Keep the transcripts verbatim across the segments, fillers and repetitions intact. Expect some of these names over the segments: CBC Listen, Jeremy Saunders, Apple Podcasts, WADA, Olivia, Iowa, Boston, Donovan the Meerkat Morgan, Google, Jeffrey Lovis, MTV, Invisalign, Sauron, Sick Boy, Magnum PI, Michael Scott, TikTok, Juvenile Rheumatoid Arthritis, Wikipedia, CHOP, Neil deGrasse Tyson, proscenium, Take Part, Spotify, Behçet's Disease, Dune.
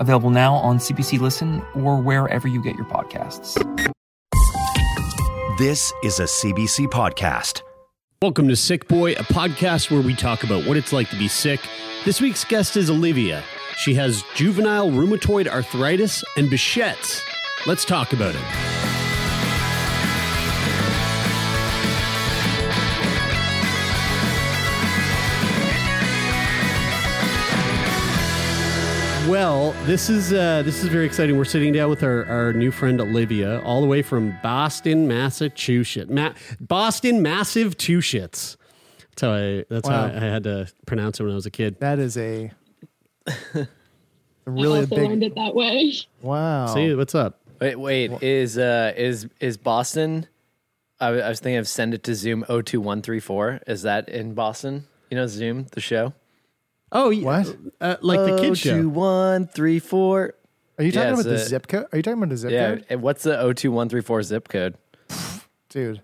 Available now on C B C Listen or wherever you get your podcasts. This is a C B C podcast. Welcome to Sick Boy, a podcast where we talk about what it's like to be sick. This week's guest is Olivia. She has juvenile rheumatoid arthritis and Behçet's. Let's talk about it. Well, this is uh, this is very exciting. We're sitting down with our, our new friend Olivia, all the way from Boston, Massachusetts. Ma- Boston, massive two shits. That's how I. That's wow. how I had to pronounce it when I was a kid. That is a, a really I also a big. Learned it that way. Wow. See, what's up? Wait, wait. Well, is uh, is is Boston? I, I was thinking of send it to Zoom oh two one three four. Is that in Boston? You know, Zoom, the show. Oh, what? Uh, like oh, the kid show. oh two one three four. Are you talking yeah, about the a, zip code? Are you talking about the zip yeah, code? Yeah. What's the oh two one three four zip code? Dude.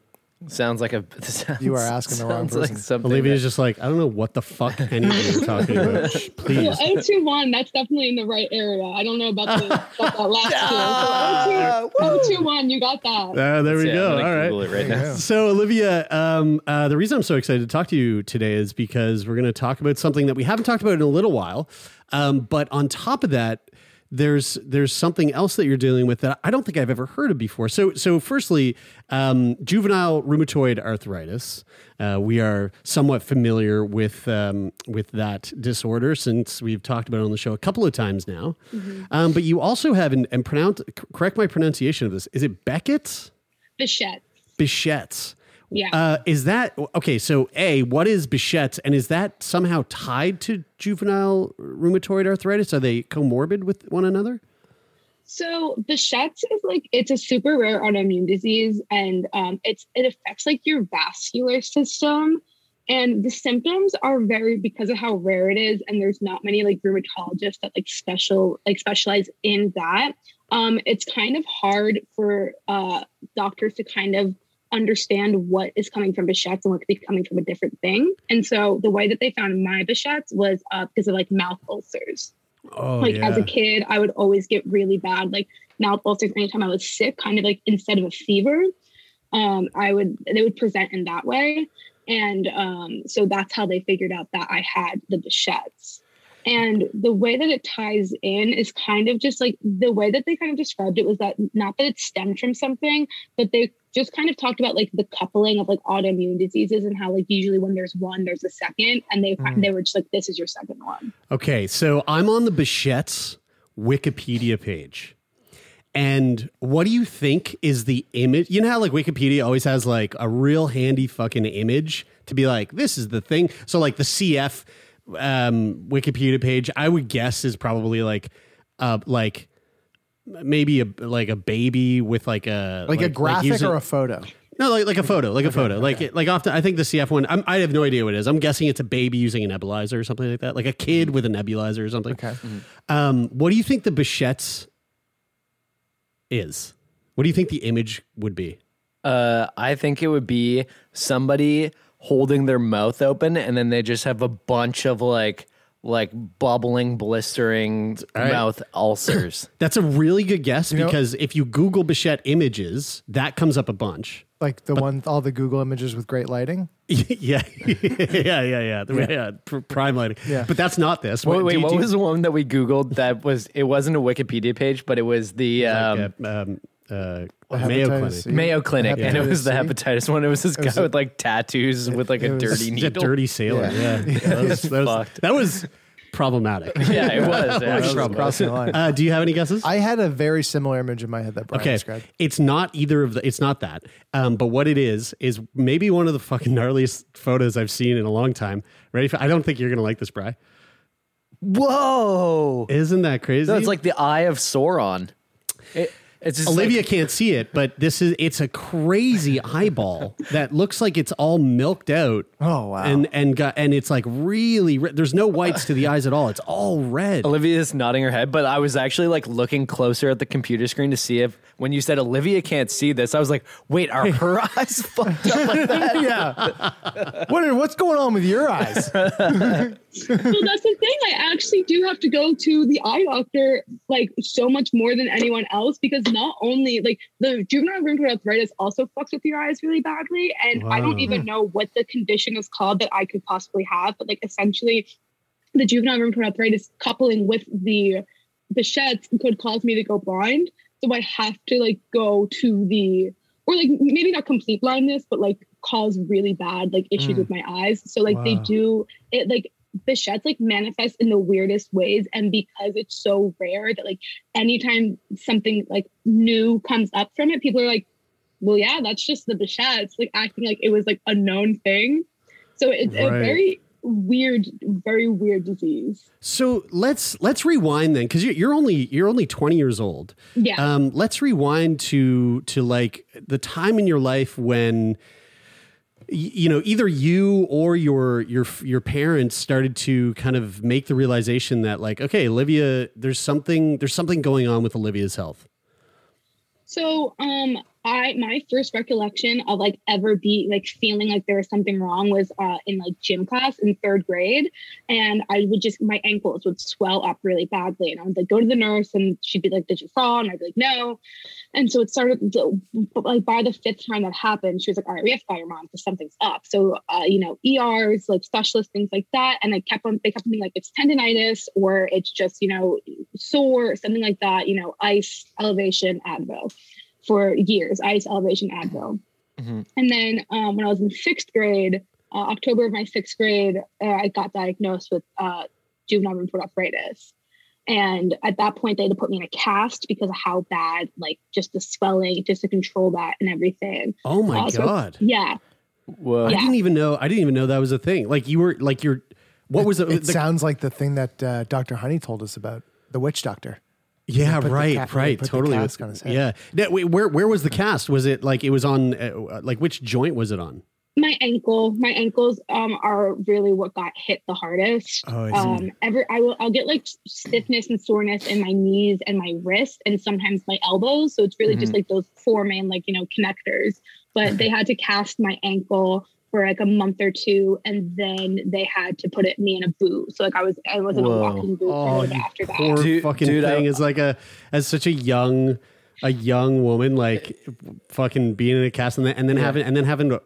Sounds like a. Sounds, you are asking the wrong person. Like Olivia's that, just like, I don't know what the fuck anybody you're talking about. Please. Well, oh two one, that's definitely in the right area. I don't know about the about that last ah, two. So oh two one, you got that. Uh, there we yeah, go. All right. Google it right now. So, Olivia, um, uh, the reason I'm so excited to talk to you today is because we're going to talk about something that we haven't talked about in a little while. Um, but on top of that, There's there's something else that you're dealing with that I don't think I've ever heard of before. So so firstly, um, juvenile rheumatoid arthritis. Uh, we are somewhat familiar with um, with that disorder since we've talked about it on the show a couple of times now. Mm-hmm. Um, but you also have an, and pronounce correct my pronunciation of this. Is it Behçet's? Behçet's. Behçet's. Yeah. Uh, is that okay? So, A, what is Behçet's, and is that somehow tied to juvenile rheumatoid arthritis? Are they comorbid with one another? So, Behçet's is like it's a super rare autoimmune disease, and um, it's it affects like your vascular system, and the symptoms are very because of how rare it is, and there's not many like rheumatologists that like special like specialize in that. Um, it's kind of hard for uh, doctors to kind of understand what is coming from Behçet's and what could be coming from a different thing. And so the way that they found my Behçet's was uh, because of like mouth ulcers. Oh, like yeah. As a kid, I would always get really bad, like mouth ulcers anytime I was sick, kind of like instead of a fever, um, I would, they would present in that way. And um, so that's how they figured out that I had the Behçet's. And the way that it ties in is kind of just like the way that they kind of described it was that not that it stemmed from something, but they just kind of talked about like the coupling of like autoimmune diseases and how like usually when there's one, there's a second. And they mm. they were just like, this is your second one. Okay, so I'm on the Behçet's Wikipedia page. And what do you think is the image? You know how like Wikipedia always has like a real handy fucking image to be like, this is the thing. So like the C F um, Wikipedia page, I would guess is probably like, uh, like, maybe a like a baby with like a like, like a graphic like or a photo. No, like like a photo, like okay, a photo, okay. like it, like often. I think the C F one. I'm, I have no idea what it is. I'm guessing it's a baby using a nebulizer or something like that, like a kid with a nebulizer or something. Okay. Mm-hmm. Um, what do you think the Behçet's is? What do you think the image would be? Uh, I think it would be somebody holding their mouth open, and then they just have a bunch of like. like bubbling, blistering right. mouth ulcers. That's a really good guess you because know, if you Google Behçet's images, that comes up a bunch. Like the but, one, all the Google images with great lighting? Yeah. yeah, yeah, yeah, yeah. yeah. Prime lighting. Yeah. But that's not this. Wait, wait, do you, what do you, was the one that we Googled that was, it wasn't a Wikipedia page, but it was the... It was um, like a, um, Uh, Mayo Clinic, C. Mayo Clinic, hepatitis and it was the hepatitis C. one. It was this guy was, with like tattoos it, with like a dirty needle, a dirty sailor. Yeah, yeah. yeah. That, was, that, was, that was problematic. Yeah, it was. Yeah, was, was crossing the line. Uh, do you have any guesses? I had a very similar image in my head that Brian okay. described. It's not either of the. It's not that. Um, but what it is is maybe one of the fucking gnarliest photos I've seen in a long time. Ready? For, I don't think you're gonna like this, Bri. Whoa! Isn't that crazy? No, it's like the eye of Sauron. It, It's just Olivia like, can't see it, but this is it's a crazy eyeball that looks like it's all milked out. Oh wow. And and got and it's like really re- there's no whites to the eyes at all. It's all red. Olivia's nodding her head, but I was actually like looking closer at the computer screen to see if when you said Olivia can't see this, I was like, "Wait, are her eyes fucked up like that?" Yeah. What are, what's going on with your eyes? Well, that's the thing. I actually do have to go to the eye doctor like so much more than anyone else because not only like the juvenile rheumatoid arthritis also fucks with your eyes really badly. And wow. I don't even know what the condition is called that I could possibly have. But like essentially the juvenile rheumatoid arthritis coupling with the Behçet's could cause me to go blind. So I have to like go to the, or like maybe not complete blindness, but like cause really bad like issues mm. with my eyes. So like wow. they do it like Behçet's like manifests in the weirdest ways, and because it's so rare that like anytime something like new comes up from it, people are like, well yeah, that's just the Behçet's, like acting like it was like a known thing. So it's right. a very weird very weird disease. So let's let's rewind then, because you're only you're only twenty years old. Yeah. Um let's rewind to to like the time in your life when you know, either you or your your your parents started to kind of make the realization that like, okay, Olivia, there's something there's something going on with Olivia's health. So um, I my first recollection of like ever be like feeling like there was something wrong was uh, in like gym class in third grade. And I would just, my ankles would swell up really badly. And I would like go to the nurse and she'd be like, did you fall? And I'd be like, no. And so it started like by the fifth time that happened, she was like, all right, we have to call your mom because something's up. So, uh, you know, E Rs, like specialists, things like that. And I kept on, they kept on being like, it's tendonitis or it's just, you know, sore or something like that, you know, ice, elevation, Advil. For years, ice, elevation, Advil. Mm-hmm. And then um, when I was in sixth grade, uh, October of my sixth grade, uh, I got diagnosed with uh, juvenile rheumatoid arthritis. And at that point, they had to put me in a cast because of how bad, like just the swelling, just to control that and everything. Oh my uh, so, God. Yeah. Whoa. Yeah. I didn't even know. I didn't even know that was a thing. Like you were like you're. What it, was the, it? The, sounds like the thing that uh, Doctor Honey told us about, the witch doctor. Yeah, right, cat, right, totally. Was, yeah. Now, wait, where where was the cast? Was it like it was on, uh, like which joint was it on? My ankle. My ankles um, are really what got hit the hardest. Oh, I see. Um, every, I will, I'll get like stiffness and soreness in my knees and my wrist and sometimes my elbows. So it's really mm-hmm. just like those four main like, you know, connectors. But they had to cast my ankle for like a month or two, and then they had had to put it me in a boot. So like I was, I wasn't Whoa. a walking boot oh, after that. Poor dude, fucking dude, thing I, is like a as such a young, a young woman like fucking being in a cast and then and then yeah. having and then having to,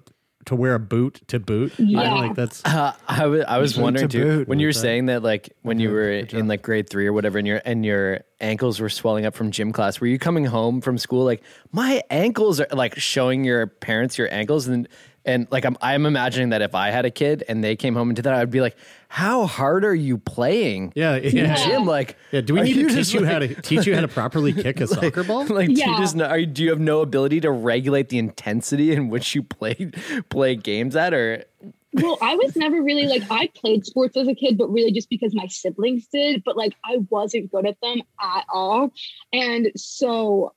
to wear a boot to boot. Yeah, I like that's. Uh, I was I was wondering too when you were that. saying that like when you were in like grade three or whatever, and your and your ankles were swelling up from gym class. Were you coming home from school like my ankles are like showing your parents your ankles and. And like, I'm, I'm imagining that if I had a kid and they came home and did that, I'd be like, how hard are you playing? Yeah. yeah. In gym? Like, yeah, do we need to teach you like, how to teach you how to properly kick a like, soccer ball? Like, yeah. do, you just not, are you, do you have no ability to regulate the intensity in which you play, play games at or... Well, I was never really like I played sports as a kid, but really just because my siblings did, but like I wasn't good at them at all. And so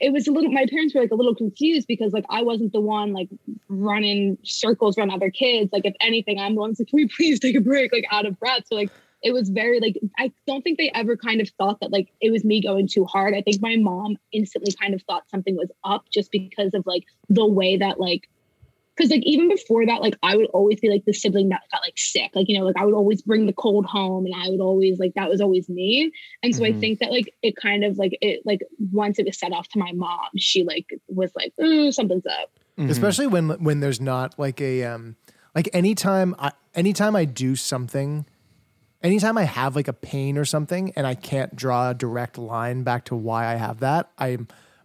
it was a little, my parents were like a little confused because like I wasn't the one like running circles around other kids. Like if anything, I'm the one who's like, can we please take a break? Like out of breath. So like, it was very like, I don't think they ever kind of thought that like it was me going too hard. I think my mom instantly kind of thought something was up just because of like the way that like, cause like even before that, like I would always be like the sibling that got like sick. Like, you know, like I would always bring the cold home and I would always like, that was always me. And so mm-hmm. I think that like, it kind of like, it like once it was set off to my mom, she like was like, ooh, something's up. Mm-hmm. Especially when, when there's not like a, um, like anytime I, anytime I do something, anytime I have like a pain or something and I can't draw a direct line back to why I have that, I,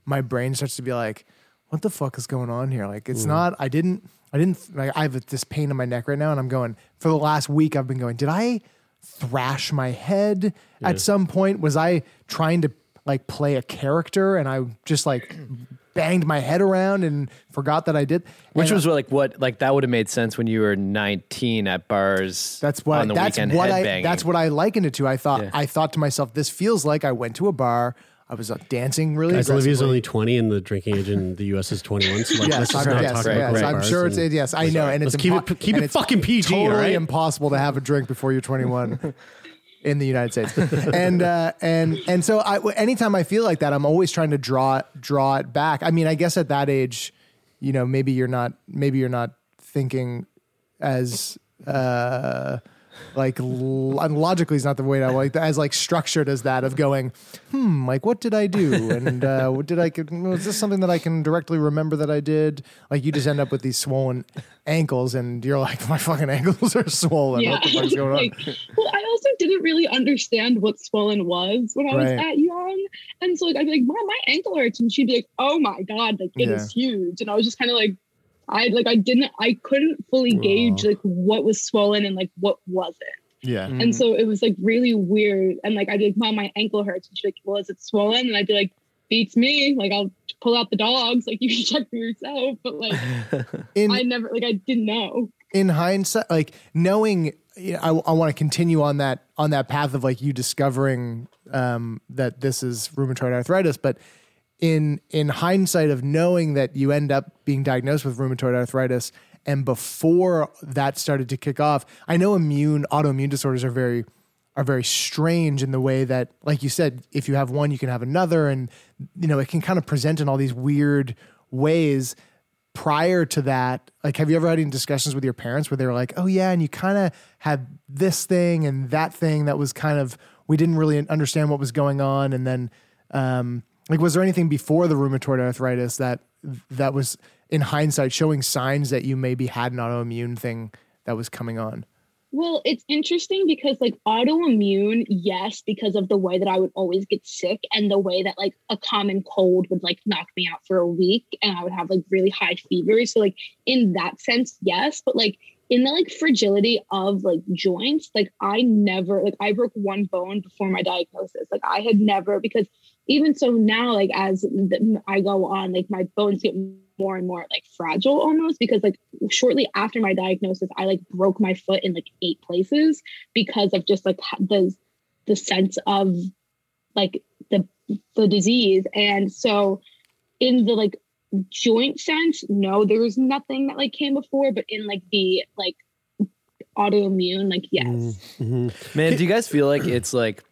my brain starts to be like, what the fuck is going on here? Like, it's Ooh. not, I didn't, I didn't, like, I have this pain in my neck right now. And I'm going, for the last week, I've been going, did I thrash my head yeah. at some point? Was I trying to like play a character? And I just like banged my head around and forgot that I did. Which and was I, like, what, like that would have made sense when you were nineteen at bars. That's what, on the that's weekend what I, banging. That's what I likened it to. I thought, yeah. I thought to myself, this feels like I went to a bar. I was uh, dancing really aggressively. Olivia's only twenty and the drinking age in the U S is twenty-one. So like, yes, let's just right, not yes, talk right, about yes, I'm sure it's, and, yes, I know. And let's it's keep impo- it, keep and it it's fucking P G, totally right? Impossible to have a drink before you're twenty-one in the United States. And, uh, and, and so I, anytime I feel like that, I'm always trying to draw, draw it back. I mean, I guess at that age, you know, maybe you're not, maybe you're not thinking as, uh, like logically is not the way I like that, as like structured as that of going, hmm, like what did I do? And uh, what did I, was this something that I can directly remember that I did? Like you just end up with these swollen ankles and you're like, my fucking ankles are swollen. Yeah. What the fuck's going like, on? Well, I also didn't really understand what swollen was when I right. was that young. And so like, I'd be like, Mom, my ankle hurts. And she'd be like, oh my God, like it yeah. is huge. And I was just kind of like, I like I didn't I couldn't fully gauge like what was swollen and like what wasn't. Yeah. Mm-hmm. And so it was like really weird. And like I'd be like, Mom, my ankle hurts. And she's like, well, is it swollen? And I'd be like, beats me. Like I'll pull out the dogs. Like you can check for yourself. But like in, I never like I didn't know. In hindsight, like knowing, you know, I I want to continue on that on that path of like you discovering um, that this is rheumatoid arthritis, but in in hindsight of knowing that you end up being diagnosed with rheumatoid arthritis, and before that started to kick off, I know immune autoimmune disorders are very are very strange in the way that, like you said, if you have one, you can have another, and you know it can kind of present in all these weird ways. Prior to that, like, have you ever had any discussions with your parents where they were like, "Oh yeah," and you kind of had this thing and that thing that was kind of, we didn't really understand what was going on, and then. Um, Like, was there anything before the rheumatoid arthritis that that was, in hindsight, showing signs that you maybe had an autoimmune thing that was coming on? Well, it's interesting because, like, autoimmune, yes, because of the way that I would always get sick and the way that, like, a common cold would, like, knock me out for a week and I would have, like, really high fever. So, like, in that sense, yes. But, like, in the, like, fragility of, like, joints, like, I never, like, I broke one bone before my diagnosis. Like, I had never, because... Even so now, like, as the, I go on, like, my bones get more and more, like, fragile almost because, like, shortly after my diagnosis, I, like, broke my foot in, like, eight places because of just, like, the, the sense of, like, the the disease. And so in the, like, joint sense, no, there was nothing that, like, came before. But in, like, the, like, autoimmune, like, yes. Mm-hmm. Man, do you guys feel like it's, like,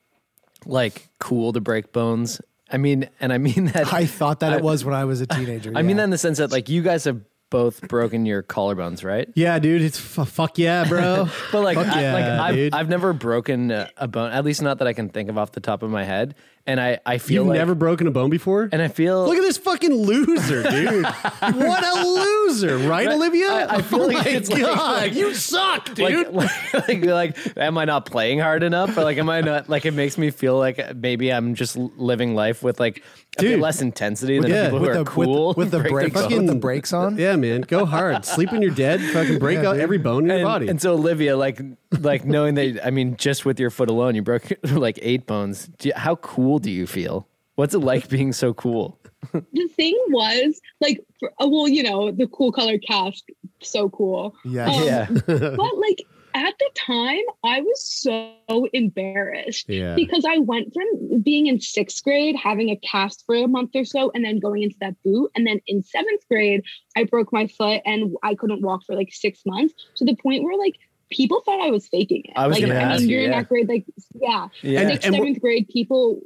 like cool to break bones? I mean, and I mean that I thought that I, it was when I was a teenager. I yeah. mean that in the sense that like you guys have both broken your collarbones, right? Yeah, dude, it's f- fuck yeah, bro. But like, I, yeah, like I've, I've never broken a, a bone, at least not that I can think of off the top of my head. And I, I feel You've like... You've never broken a bone before? And I feel... Look at this fucking loser, dude. What a loser, right, but Olivia? I, I feel oh like it's God, like... God, you suck, dude. Like, like, like, like, am I not playing hard enough? Or like, am I not... Like, it makes me feel like maybe I'm just living life with like a dude, bit less intensity than yeah, people who the, are cool. With the, with the break break fucking, the brakes on? Yeah, man. Go hard. Sleep when you're dead. Fucking break yeah, out dude. every bone in and, your body. And so, Olivia, like... Like knowing that, I mean, just with your foot alone, you broke like eight bones. Do you, how cool do you feel? What's it like being so cool? The thing was like, for, well, you know, the cool color cast, so cool. Yeah. Um, yeah. But like at the time I was so embarrassed yeah. because I went from being in sixth grade, having a cast for a month or so, and then going into that boot. And then in seventh grade, I broke my foot and I couldn't walk for like six months to the point where like, people thought I was faking it. I was like, gonna I ask mean, you, you're yeah. in that grade, like, yeah. yeah. And like and seventh grade people.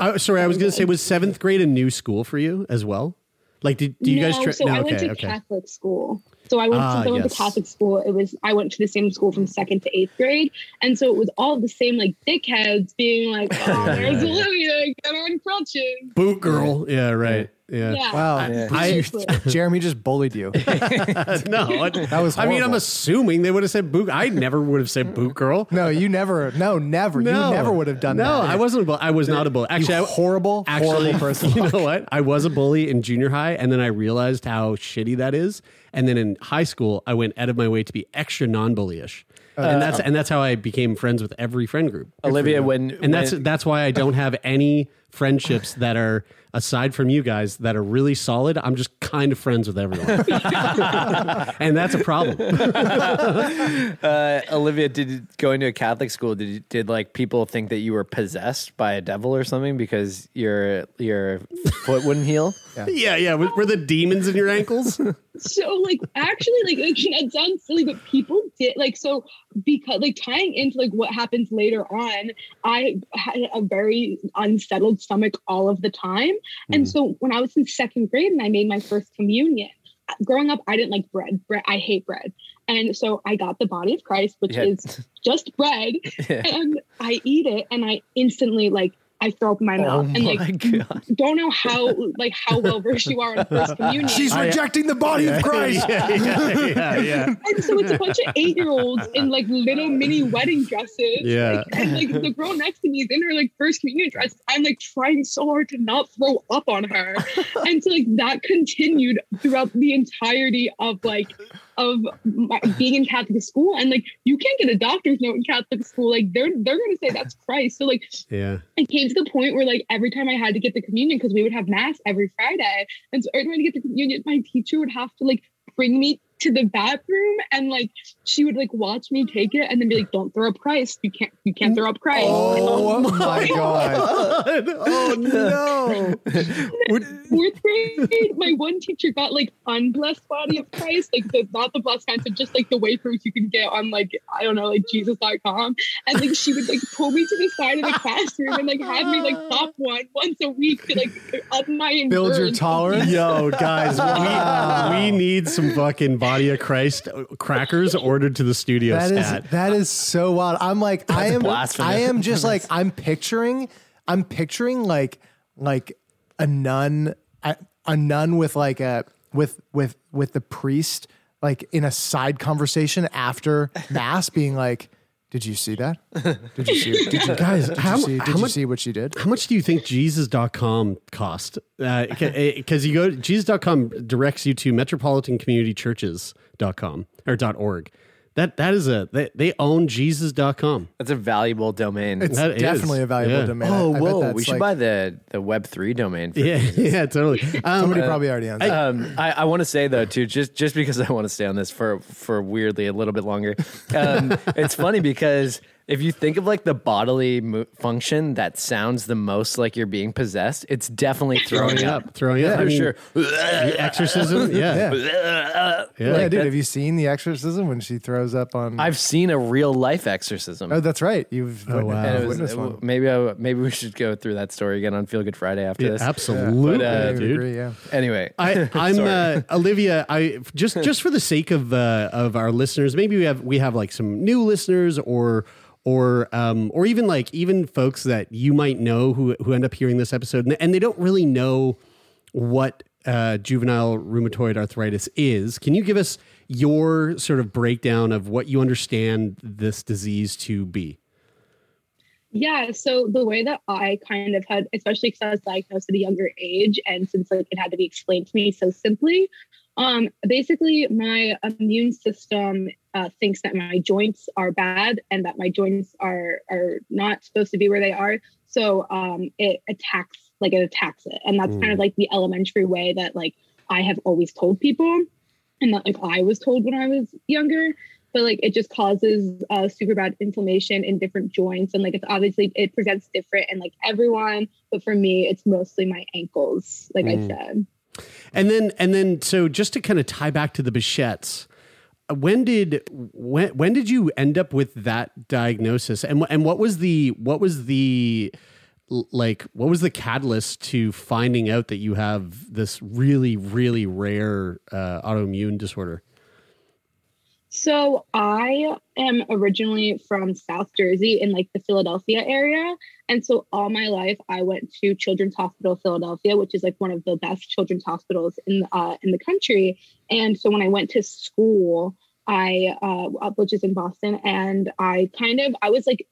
I, sorry, I was going to say, was seventh grade a new school for you as well? Like, did do you no, guys? Tra- so no, I went okay, to okay. Catholic school. So I went, ah, since I went yes. to Catholic school. It was I went to the same school from second to eighth grade, and so it was all the same like dickheads being like, "Oh, there's Olivia, get on crutches." Boot girl, yeah, right. Yeah. yeah. Wow. Yeah. I, Jeremy just bullied you. no, that was horrible. I mean, I'm assuming they would have said boot. I never would have said boot girl. No, you never. No, never. No. You never would have done no, that. No, I wasn't. I was not a bully. Actually, I, horrible, actually, horrible person. You know what? I was a bully in junior high, and then I realized how shitty that is. And then in high school, I went out of my way to be extra non-bullyish. Uh, and that's and that's how I became friends with every friend group. Olivia, when and when, that's that's why I don't have any friendships that are, aside from you guys, that are really solid. I'm just kind of friends with everyone. And that's a problem. uh, Olivia, did going to a Catholic school, did did like people think that you were possessed by a devil or something because your your foot wouldn't heal? Yeah, yeah. yeah. Were, were the demons in your ankles? So like, actually, like, like it sounds silly, but people did like, so because like tying into like what happens later on, I had a very unsettled stomach all of the time. Mm. And so when I was in second grade and I made my first communion, growing up, I didn't like bread. bread. I hate bread. And so I got the body of Christ, which yeah. is just bread. Yeah. And I eat it and I instantly like, I throw up my mouth oh and like, God. Don't know how, like how well versed you are in First Communion. She's oh, yeah. rejecting the body yeah. of Christ. Yeah, yeah, yeah, yeah. And so it's a bunch of eight year olds in like little mini wedding dresses. Yeah. Like, and like the girl next to me is in her like First Communion dress. I'm like trying so hard to not throw up on her. And so like that continued throughout the entirety of like, of my, being in Catholic school. And like, you can't get a doctor's note in Catholic school. Like they're, they're going to say that's Christ. So like, yeah. it came to the point where like, every time I had to get the communion, cause we would have Mass every Friday. And so every time I had to get the communion, my teacher would have to like bring me to the bathroom and like, she would like watch me take it and then be like, don't throw up Christ. You can't, you can't throw up Christ. Oh, oh my God. God. Oh no. Fourth grade, my one teacher got like unblessed body of Christ, like the, not the blessed kind, so just like the wafers you can get on like, I don't know, like Jesus dot com. And like, she would like pull me to the side of the classroom and like have me like pop one once a week to like up my build your tolerance. Yo guys, wow. we, we need some fucking body of Christ crackers ordered to the studio. That stat. Is that is so wild. I'm like, That's I am, blasphemous. I am just like, I'm picturing, I'm picturing like, like a nun, a, a nun with like a, with, with, with the priest, like in a side conversation after Mass being like, did you see that? Did you see? Did you guys? Did, how, you, see, did much, you see what she did? How much do you think Jesus dot com cost? Because uh, you go to Jesus dot com directs you to metropolitan community churches dot com or .org. That that is a they, they own Jesus dot com. That's a valuable domain. It's that definitely is. a valuable yeah. domain. Oh, I, I whoa! We should like, buy the the Web three domain. For yeah, Jesus. yeah, totally. Um, Somebody uh, probably already owns. I, um, I, I want to say though too, just just because I want to stay on this for for weirdly a little bit longer. Um, it's funny because if you think of like the bodily mo- function that sounds the most like you're being possessed, it's definitely throwing up, throwing yeah, up. I mean, sure. The exorcism, yeah. yeah. Yeah, like, dude, have you seen the exorcism when she throws up on? I've seen a real life exorcism. Oh, that's right. You've oh, wow. it was, it, maybe I, maybe we should go through that story again on Feel Good Friday after yeah, this. Absolutely, yeah. But, uh, dude. Agree, yeah. Anyway, I, I'm uh, Olivia. I just just for the sake of uh, of our listeners, maybe we have we have like some new listeners or. Or, um, or even like even folks that you might know who who end up hearing this episode and, and they don't really know what uh, juvenile rheumatoid arthritis is. Can you give us your sort of breakdown of what you understand this disease to be? Yeah, so the way that I kind of had, especially because I was diagnosed at a younger age, and since like it had to be explained to me so simply. Um, basically, my immune system uh, thinks that my joints are bad and that my joints are are not supposed to be where they are. So um, it attacks, like it attacks it. And that's mm. kind of like the elementary way that like I have always told people and that like I was told when I was younger. But like it just causes uh, super bad inflammation in different joints. And like it's obviously, it presents different in like everyone. But for me, it's mostly my ankles, like mm. I said. And then, and then, so just to kind of tie back to the Behçet's, when did, when, when did you end up with that diagnosis? And and what was the, what was the, like, what was the catalyst to finding out that you have this really, really rare uh, autoimmune disorder? So I am originally from South Jersey in like the Philadelphia area. And so all my life, I went to Children's Hospital Philadelphia, which is like one of the best children's hospitals in uh, in the country. And so when I went to school, I uh, which is in Boston, and I kind of I was like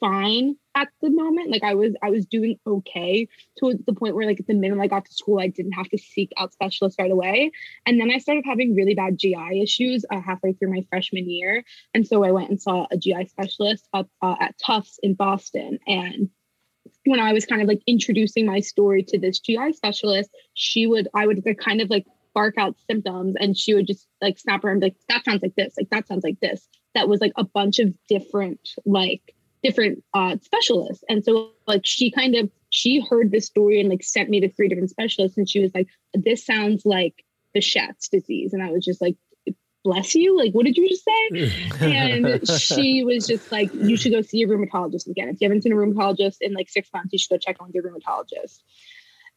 fine at the moment. Like I was I was doing okay to the point where like the minute I got to school, I didn't have to seek out specialists right away. And then I started having really bad G I issues uh, halfway through my freshman year. And so I went and saw a G I specialist up uh, at Tufts in Boston, and when I was kind of like introducing my story to this G I specialist, she would, I would kind of like bark out symptoms and she would just like snap her and be like, that sounds like this, like that sounds like this. That was like a bunch of different, like different uh, specialists. And so like, she kind of, she heard this story and like sent me to three different specialists. And she was like, this sounds like Behçet's disease. And I was just like, bless you. Like, what did you just say? And she was just like, you should go see your rheumatologist again. If you haven't seen a rheumatologist in like six months, you should go check on your rheumatologist.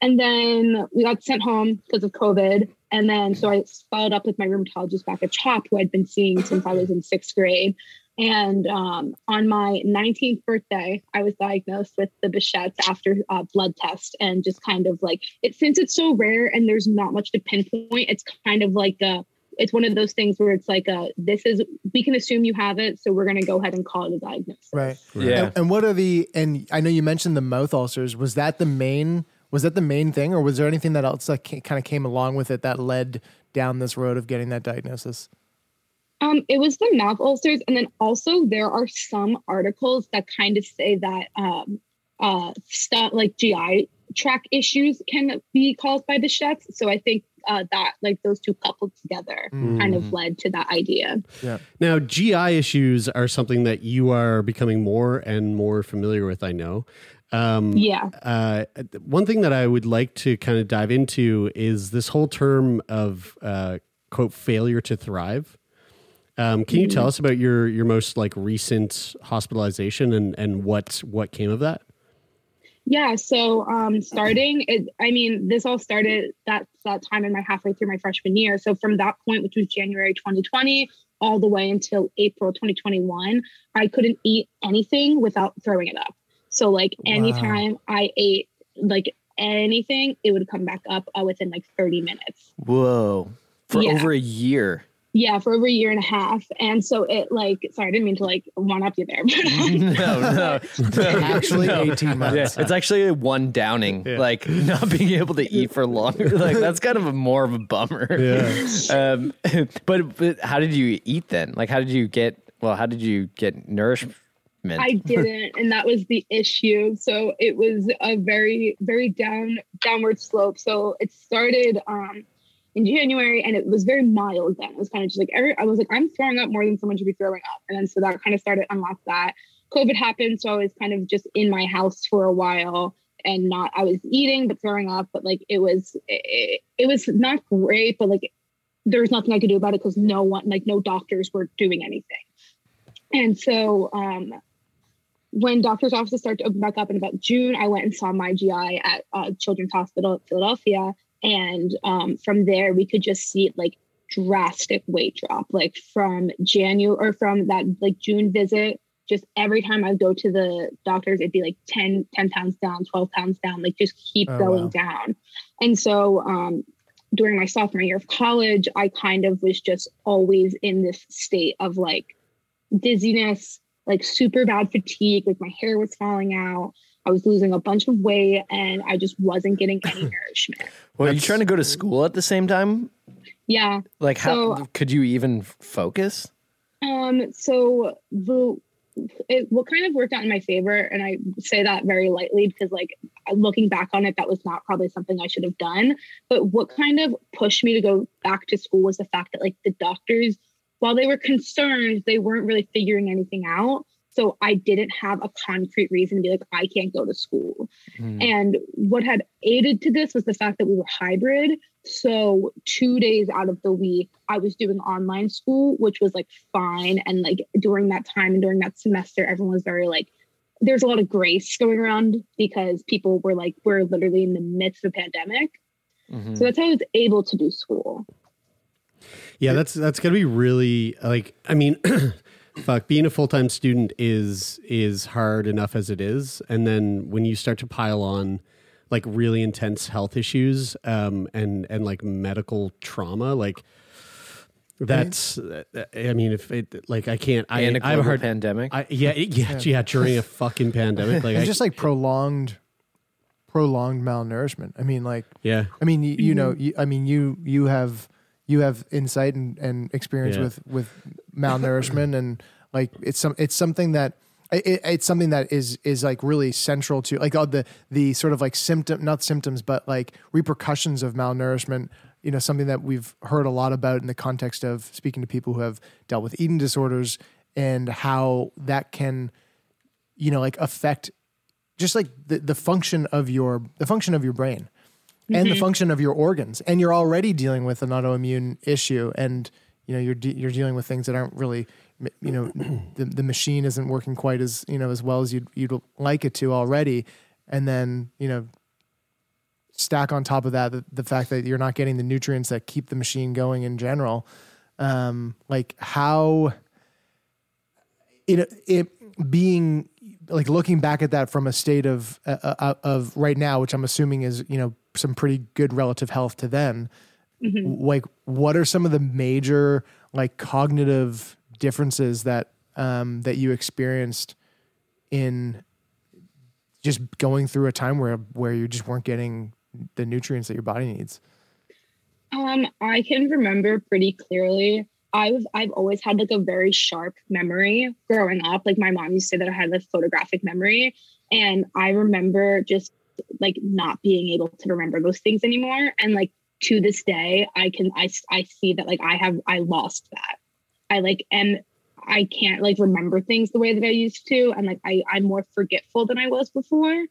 And then we got sent home because of COVID. And then, so I followed up with my rheumatologist back at CHOP, who I'd been seeing since I was in sixth grade. And um, on my nineteenth birthday, I was diagnosed with the Behçet's after a uh, blood test, and just kind of like, it, since it's so rare and there's not much to pinpoint, it's kind of like a, it's one of those things where it's like, a, this is, we can assume you have it, so we're going to go ahead and call it a diagnosis. Right. Yeah. And, and what are the, and I know you mentioned the mouth ulcers. Was that the main, was that the main thing, or was there anything that else that kind of came along with it that led down this road of getting that diagnosis? Um, it was the mouth ulcers. And then also there are some articles that kind of say that um, uh, stuff like G I tract issues can be caused by Behçet's. So I think Uh, that like those two coupled together mm. kind of led to that idea. Yeah. Now, G I issues are something that you are becoming more and more familiar with, I know. Um, yeah. Uh, one thing that I would like to kind of dive into is this whole term of, uh, quote, failure to thrive. Um, can mm. you tell us about your, your most like recent hospitalization and, and what, what came of that? Yeah. So um, starting, it, I mean, this all started that, that time in my halfway through my freshman year. So from that point, which was January twenty twenty, all the way until April twenty twenty-one, I couldn't eat anything without throwing it up. So like anytime wow. I ate like anything, it would come back up uh, within like thirty minutes. Whoa. For yeah. over a year. Yeah, for over a year and a half. And so it like, sorry, I didn't mean to like one up you there. But no, no. Actually no. eighteen months. Yeah. It's actually one downing, yeah. like not being able to eat for longer. Like that's kind of a more of a bummer. Yeah. Um, but, but how did you eat then? Like how did you get, well, how did you get nourishment? I didn't. And that was the issue. So it was a very, very down, downward slope. So it started, um, in January, and it was very mild then. It was kind of just like, every, I was like, I'm throwing up more than someone should be throwing up. And then so that kind of started, unlocked that. COVID happened, so I was kind of just in my house for a while and not, I was eating, but throwing up, but like, it was, it, it was not great, but like, there was nothing I could do about it because no one, like no doctors were doing anything. And so um, when doctors' offices started to open back up in about June, I went and saw my G I at uh, Children's Hospital in Philadelphia. And um, from there, we could just see like drastic weight drop, like from January or from that like June visit, just every time I go to the doctors, it'd be like ten, ten pounds down, twelve pounds down, like just keep oh, going wow. down. And so um, during my sophomore year of college, I kind of was just always in this state of like dizziness, like super bad fatigue, like my hair was falling out. I was losing a bunch of weight and I just wasn't getting any nourishment. Well, are you trying to go to school at the same time? Yeah. Like how so, could you even focus? Um, so the, it, what kind of worked out in my favor, and I say that very lightly because like looking back on it, that was not probably something I should have done. But what kind of pushed me to go back to school was the fact that like the doctors, while they were concerned, they weren't really figuring anything out. So I didn't have a concrete reason to be like, I can't go to school. Mm. And what had aided to this was the fact that we were hybrid. So two days out of the week, I was doing online school, which was like fine. And like during that time and during that semester, everyone was very like, there's a lot of grace going around because people were like, we're literally in the midst of a pandemic. Mm-hmm. So that's how I was able to do school. Yeah, that's, that's going to be really like, I mean... Fuck, being a full-time student is is hard enough as it is. And then when you start to pile on like really intense health issues um, and, and like medical trauma, like that's, I mean, if it, like I can't, I, and a I have a hard pandemic. I, yeah, it, yeah, yeah. Yeah. During a fucking pandemic. Like it's I, just like prolonged, prolonged malnourishment. I mean, like, yeah, I mean, you, you know, you, I mean, you, you have, you have insight and, and experience yeah. with, with malnourishment and like, it's some, it's something that It, it's something that is is like really central to like all the the sort of like symptom, not symptoms, but like repercussions of malnourishment. You know, something that we've heard a lot about in the context of speaking to people who have dealt with eating disorders and how that can, you know, like affect just like the, the function of your the function of your brain mm-hmm. and the function of your organs. And you're already dealing with an autoimmune issue, and you know you're de- you're dealing with things that aren't really. You know, the the machine isn't working quite as, you know, as well as you'd, you'd like it to already. And then, you know, stack on top of that, the, the fact that you're not getting the nutrients that keep the machine going in general. Um, like how, it, it being like looking back at that from a state of, uh, of right now, which I'm assuming is, you know, some pretty good relative health to then, mm-hmm. like what are some of the major like cognitive differences that um, that you experienced in just going through a time where where you just weren't getting the nutrients that your body needs? Um, I can remember pretty clearly. I've I've always had like a very sharp memory growing up. Like my mom used to say that I had like photographic memory, and I remember just like not being able to remember those things anymore. And like to this day, I can I I see that like I have I lost that. I like, and I can't like remember things the way that I used to. And like, I, I'm more forgetful than I was before.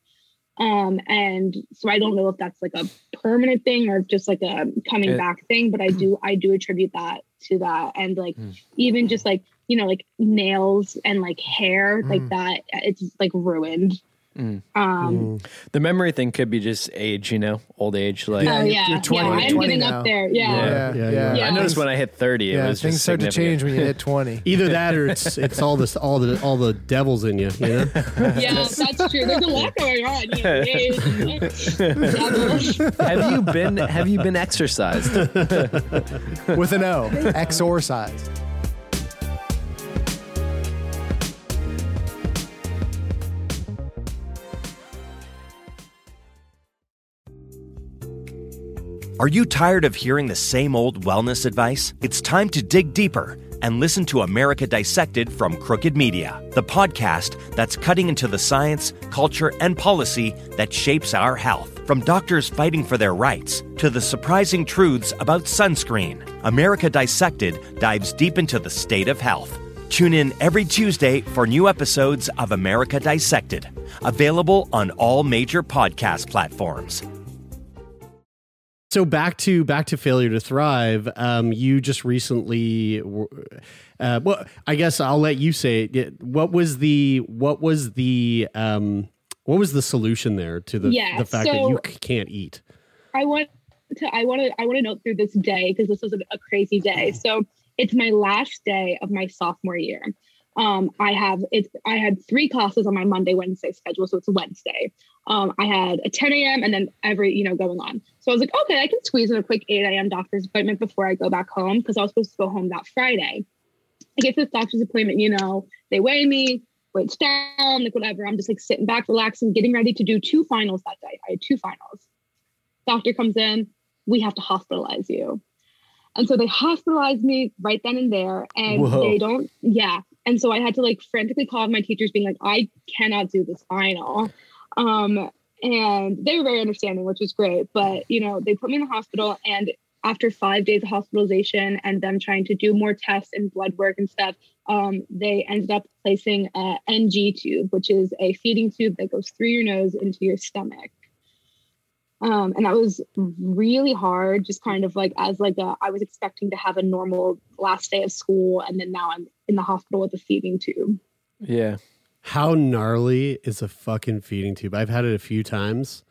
Um, and so I don't know if that's like a permanent thing or just like a coming it, back thing, but I do, I do attribute that to that. And like, mm. even just like, you know, like nails and like hair, mm. like that, it's like ruined. Mm. Um, mm. The memory thing could be just age, you know, old age. Like, oh, yeah, you're twenty, yeah, I'm getting now. Up there. Yeah. Yeah, yeah, yeah, yeah. I noticed when I hit thirty, yeah, it was things just start to change when you hit twenty. Either that, or it's it's all this, all the all the devils in you. You know? Yeah, that's true. There's a lot going on. You know, age and have you been Have you been exercised? With an O, exorcised. Are you tired of hearing the same old wellness advice? It's time to dig deeper and listen to America Dissected from Crooked Media, the podcast that's cutting into the science, culture, and policy that shapes our health. From doctors fighting for their rights to the surprising truths about sunscreen, America Dissected dives deep into the state of health. Tune in every Tuesday for new episodes of America Dissected, available on all major podcast platforms. So back to back to failure to thrive. Um, you just recently, uh, well, I guess I'll let you say it. What was the what was the um, what was the solution there to the, yeah, the fact so that you can't eat? I want to I want to I want to note through this day because this was a, a crazy day. So it's my last day of my sophomore year. Um, I have it's I had three classes on my Monday, Wednesday schedule, so it's Wednesday. Um, I had a ten a.m. and then every, you know, going on. So I was like, okay, I can squeeze in a quick eight a.m. doctor's appointment before I go back home because I was supposed to go home that Friday. I get to this doctor's appointment, you know, they weigh me, weight's down, like whatever. I'm just like sitting back, relaxing, getting ready to do two finals that day. I had two finals. Doctor comes in, we have to hospitalize you. And so they hospitalized me right then and there. And Whoa. they don't, yeah. And so I had to like frantically call my teachers being like, I cannot do this final. Um, and they were very understanding, which was great, but you know, they put me in the hospital, and after five days of hospitalization and them trying to do more tests and blood work and stuff, um, they ended up placing a N G tube, which is a feeding tube that goes through your nose into your stomach. Um, and that was really hard, just kind of like, as like a, I was expecting to have a normal last day of school. And then now I'm in the hospital with a feeding tube. Yeah. How gnarly is a fucking feeding tube? I've had it a few times.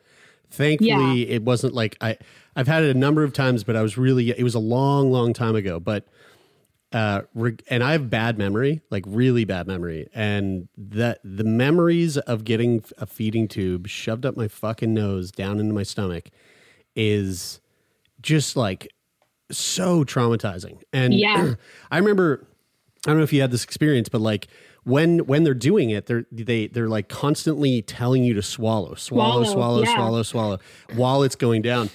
Thankfully, yeah. it wasn't like I, I've had it a number of times, but I was really, it was a long, long time ago. But, uh, and I have bad memory, like really bad memory. And that the memories of getting a feeding tube shoved up my fucking nose down into my stomach is just like so traumatizing. And yeah. I remember, I don't know if you had this experience, but like, When when they're doing it, they're they they're like constantly telling you to swallow, swallow, swallow, swallow, yeah. swallow, swallow, while it's going down.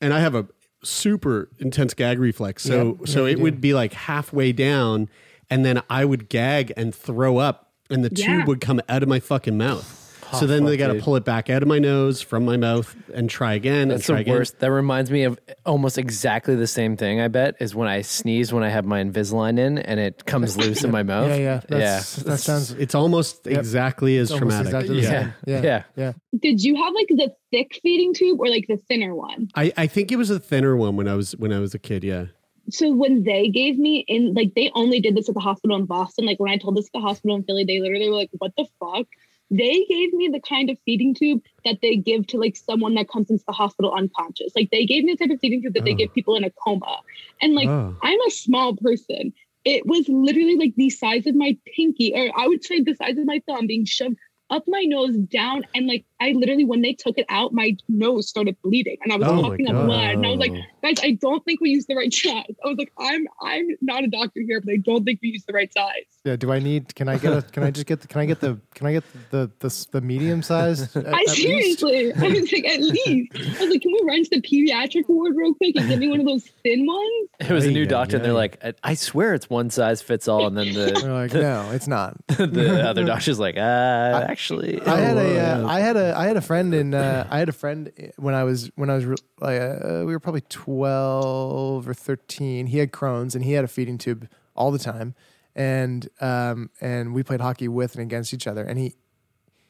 And I have a super intense gag reflex, so yep, so it do. would be like halfway down, and then I would gag and throw up and the yeah. tube would come out of my fucking mouth. Oh, so then they got to pull it back out of my nose, from my mouth, and try again. That's and try the again. worst. That reminds me of almost exactly the same thing, I bet, is when I sneeze when I have my Invisalign in and it comes loose in my mouth. Yeah, yeah. That's, yeah. That sounds... It's almost yep. exactly as it's traumatic. Exactly yeah. Yeah. yeah, yeah, yeah. Did you have like the thick feeding tube or like the thinner one? I, I think it was a thinner one when I was when I was a kid, yeah. So when they gave me in, like they only did this at the hospital in Boston. Like when I told this at the hospital in Philly, they literally were like, what the fuck? They gave me the kind of feeding tube that they give to like someone that comes into the hospital unconscious. Like they gave me the type of feeding tube that oh. they give people in a coma. And like, oh. I'm a small person. It was literally like the size of my pinky, or I would say the size of my thumb, being shoved up my nose, down. And like, I literally, when they took it out, my nose started bleeding and I was oh coughing up blood. And I was like, guys, I don't think we used the right size. I was like, I'm, I'm not a doctor here, but I don't think we used the right size. Yeah. Do I need, can I get a, can I just get, the, can I get the, can I get the, the, the medium size? At, I at seriously, least? I was like, at least. I was like, can we rent the pediatric ward real quick and give me one of those thin ones? It was a new yeah, doctor. Yeah. And they're like, I, I swear it's one size fits all. And then the, we're like, no, it's not. The other doctor's like, ah, uh, actually. I had a, uh, I had a, I had a friend in, uh, I had a friend when I was, when I was, like, uh, we were probably twelve or thirteen. He had Crohn's and he had a feeding tube all the time, and um, and we played hockey with and against each other. And he,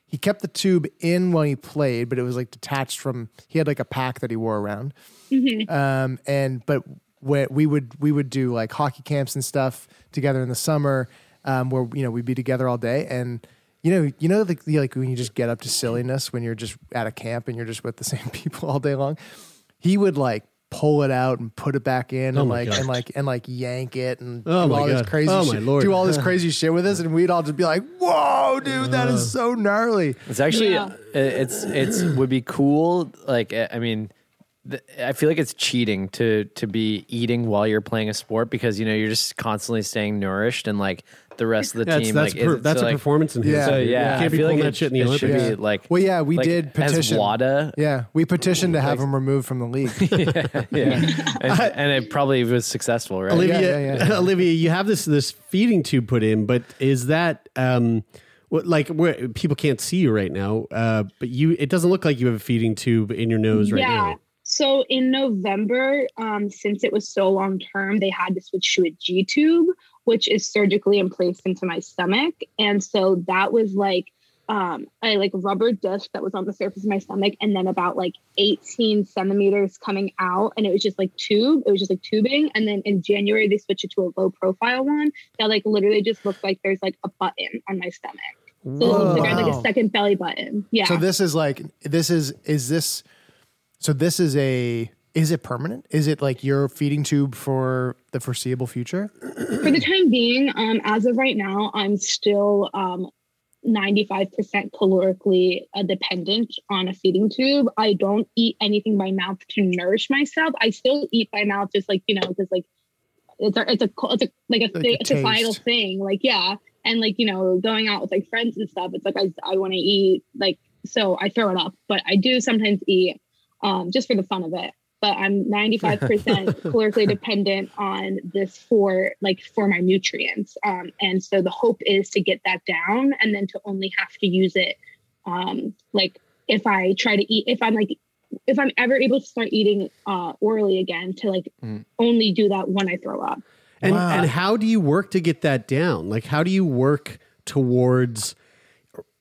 he kept the tube in when he played, but it was like detached from. He had like a pack that he wore around, mm-hmm. um, and but when we would we would do like hockey camps and stuff together in the summer, um, where you know we'd be together all day and. You know, you know, the, the, like when you just get up to silliness when you're just at a camp and you're just with the same people all day long, he would like pull it out and put it back in oh and like God. and like and like yank it and oh do all God. this crazy oh shit, do all this crazy shit with us, and we'd all just be like, "Whoa, dude, that is so gnarly." It's actually yeah. it's it's would be cool. Like, I mean. I feel like it's cheating to to be eating while you're playing a sport because you know you're just constantly staying nourished and like the rest of the that's, team that's like per, that's so a like, performance enhancer. Yeah, so, yeah, you can't I be pulling like that it, shit in the Olympics. Yeah. Be like, well, yeah, we like did petition. As WADA, yeah, we petitioned to have like, him removed from the league. yeah, yeah. And, I, and it probably was successful, right? Olivia, yeah, yeah, yeah, yeah. Olivia, you have this this feeding tube put in, but is that? Um, Like where people can't see you right now, uh, but you it doesn't look like you have a feeding tube in your nose right yeah. now. So in November, um, since it was so long term, they had to switch to a G tube, which is surgically placed into my stomach. And so that was like um, a like rubber disc that was on the surface of my stomach, and then about like eighteen centimeters coming out, and it was just like tube. It was just like tubing. And then in January they switched it to a low profile one that like literally just looked like there's like a button on my stomach. So Whoa. it looks like, wow. like a second belly button. Yeah. So this is like this is is this. So this is a, is it permanent? Is it like your feeding tube for the foreseeable future? For the time being, um, as of right now, I'm still um, ninety-five percent calorically uh, dependent on a feeding tube. I don't eat anything by mouth to nourish myself. I still eat by mouth just like, you know, because like it's a, it's a, it's a like a, like th- a societal thing. Like, yeah. And like, you know, going out with like friends and stuff, it's like, I, I want to eat like, so I throw it up, but I do sometimes eat. Um, just for the fun of it. But I'm ninety-five percent calorically dependent on this for like for my nutrients. Um, and so the hope is to get that down and then to only have to use it. Um, like if I try to eat, if I'm like, if I'm ever able to start eating uh, orally again, to like mm. only do that when I throw up. And, wow. and how do you work to get that down? Like how do you work towards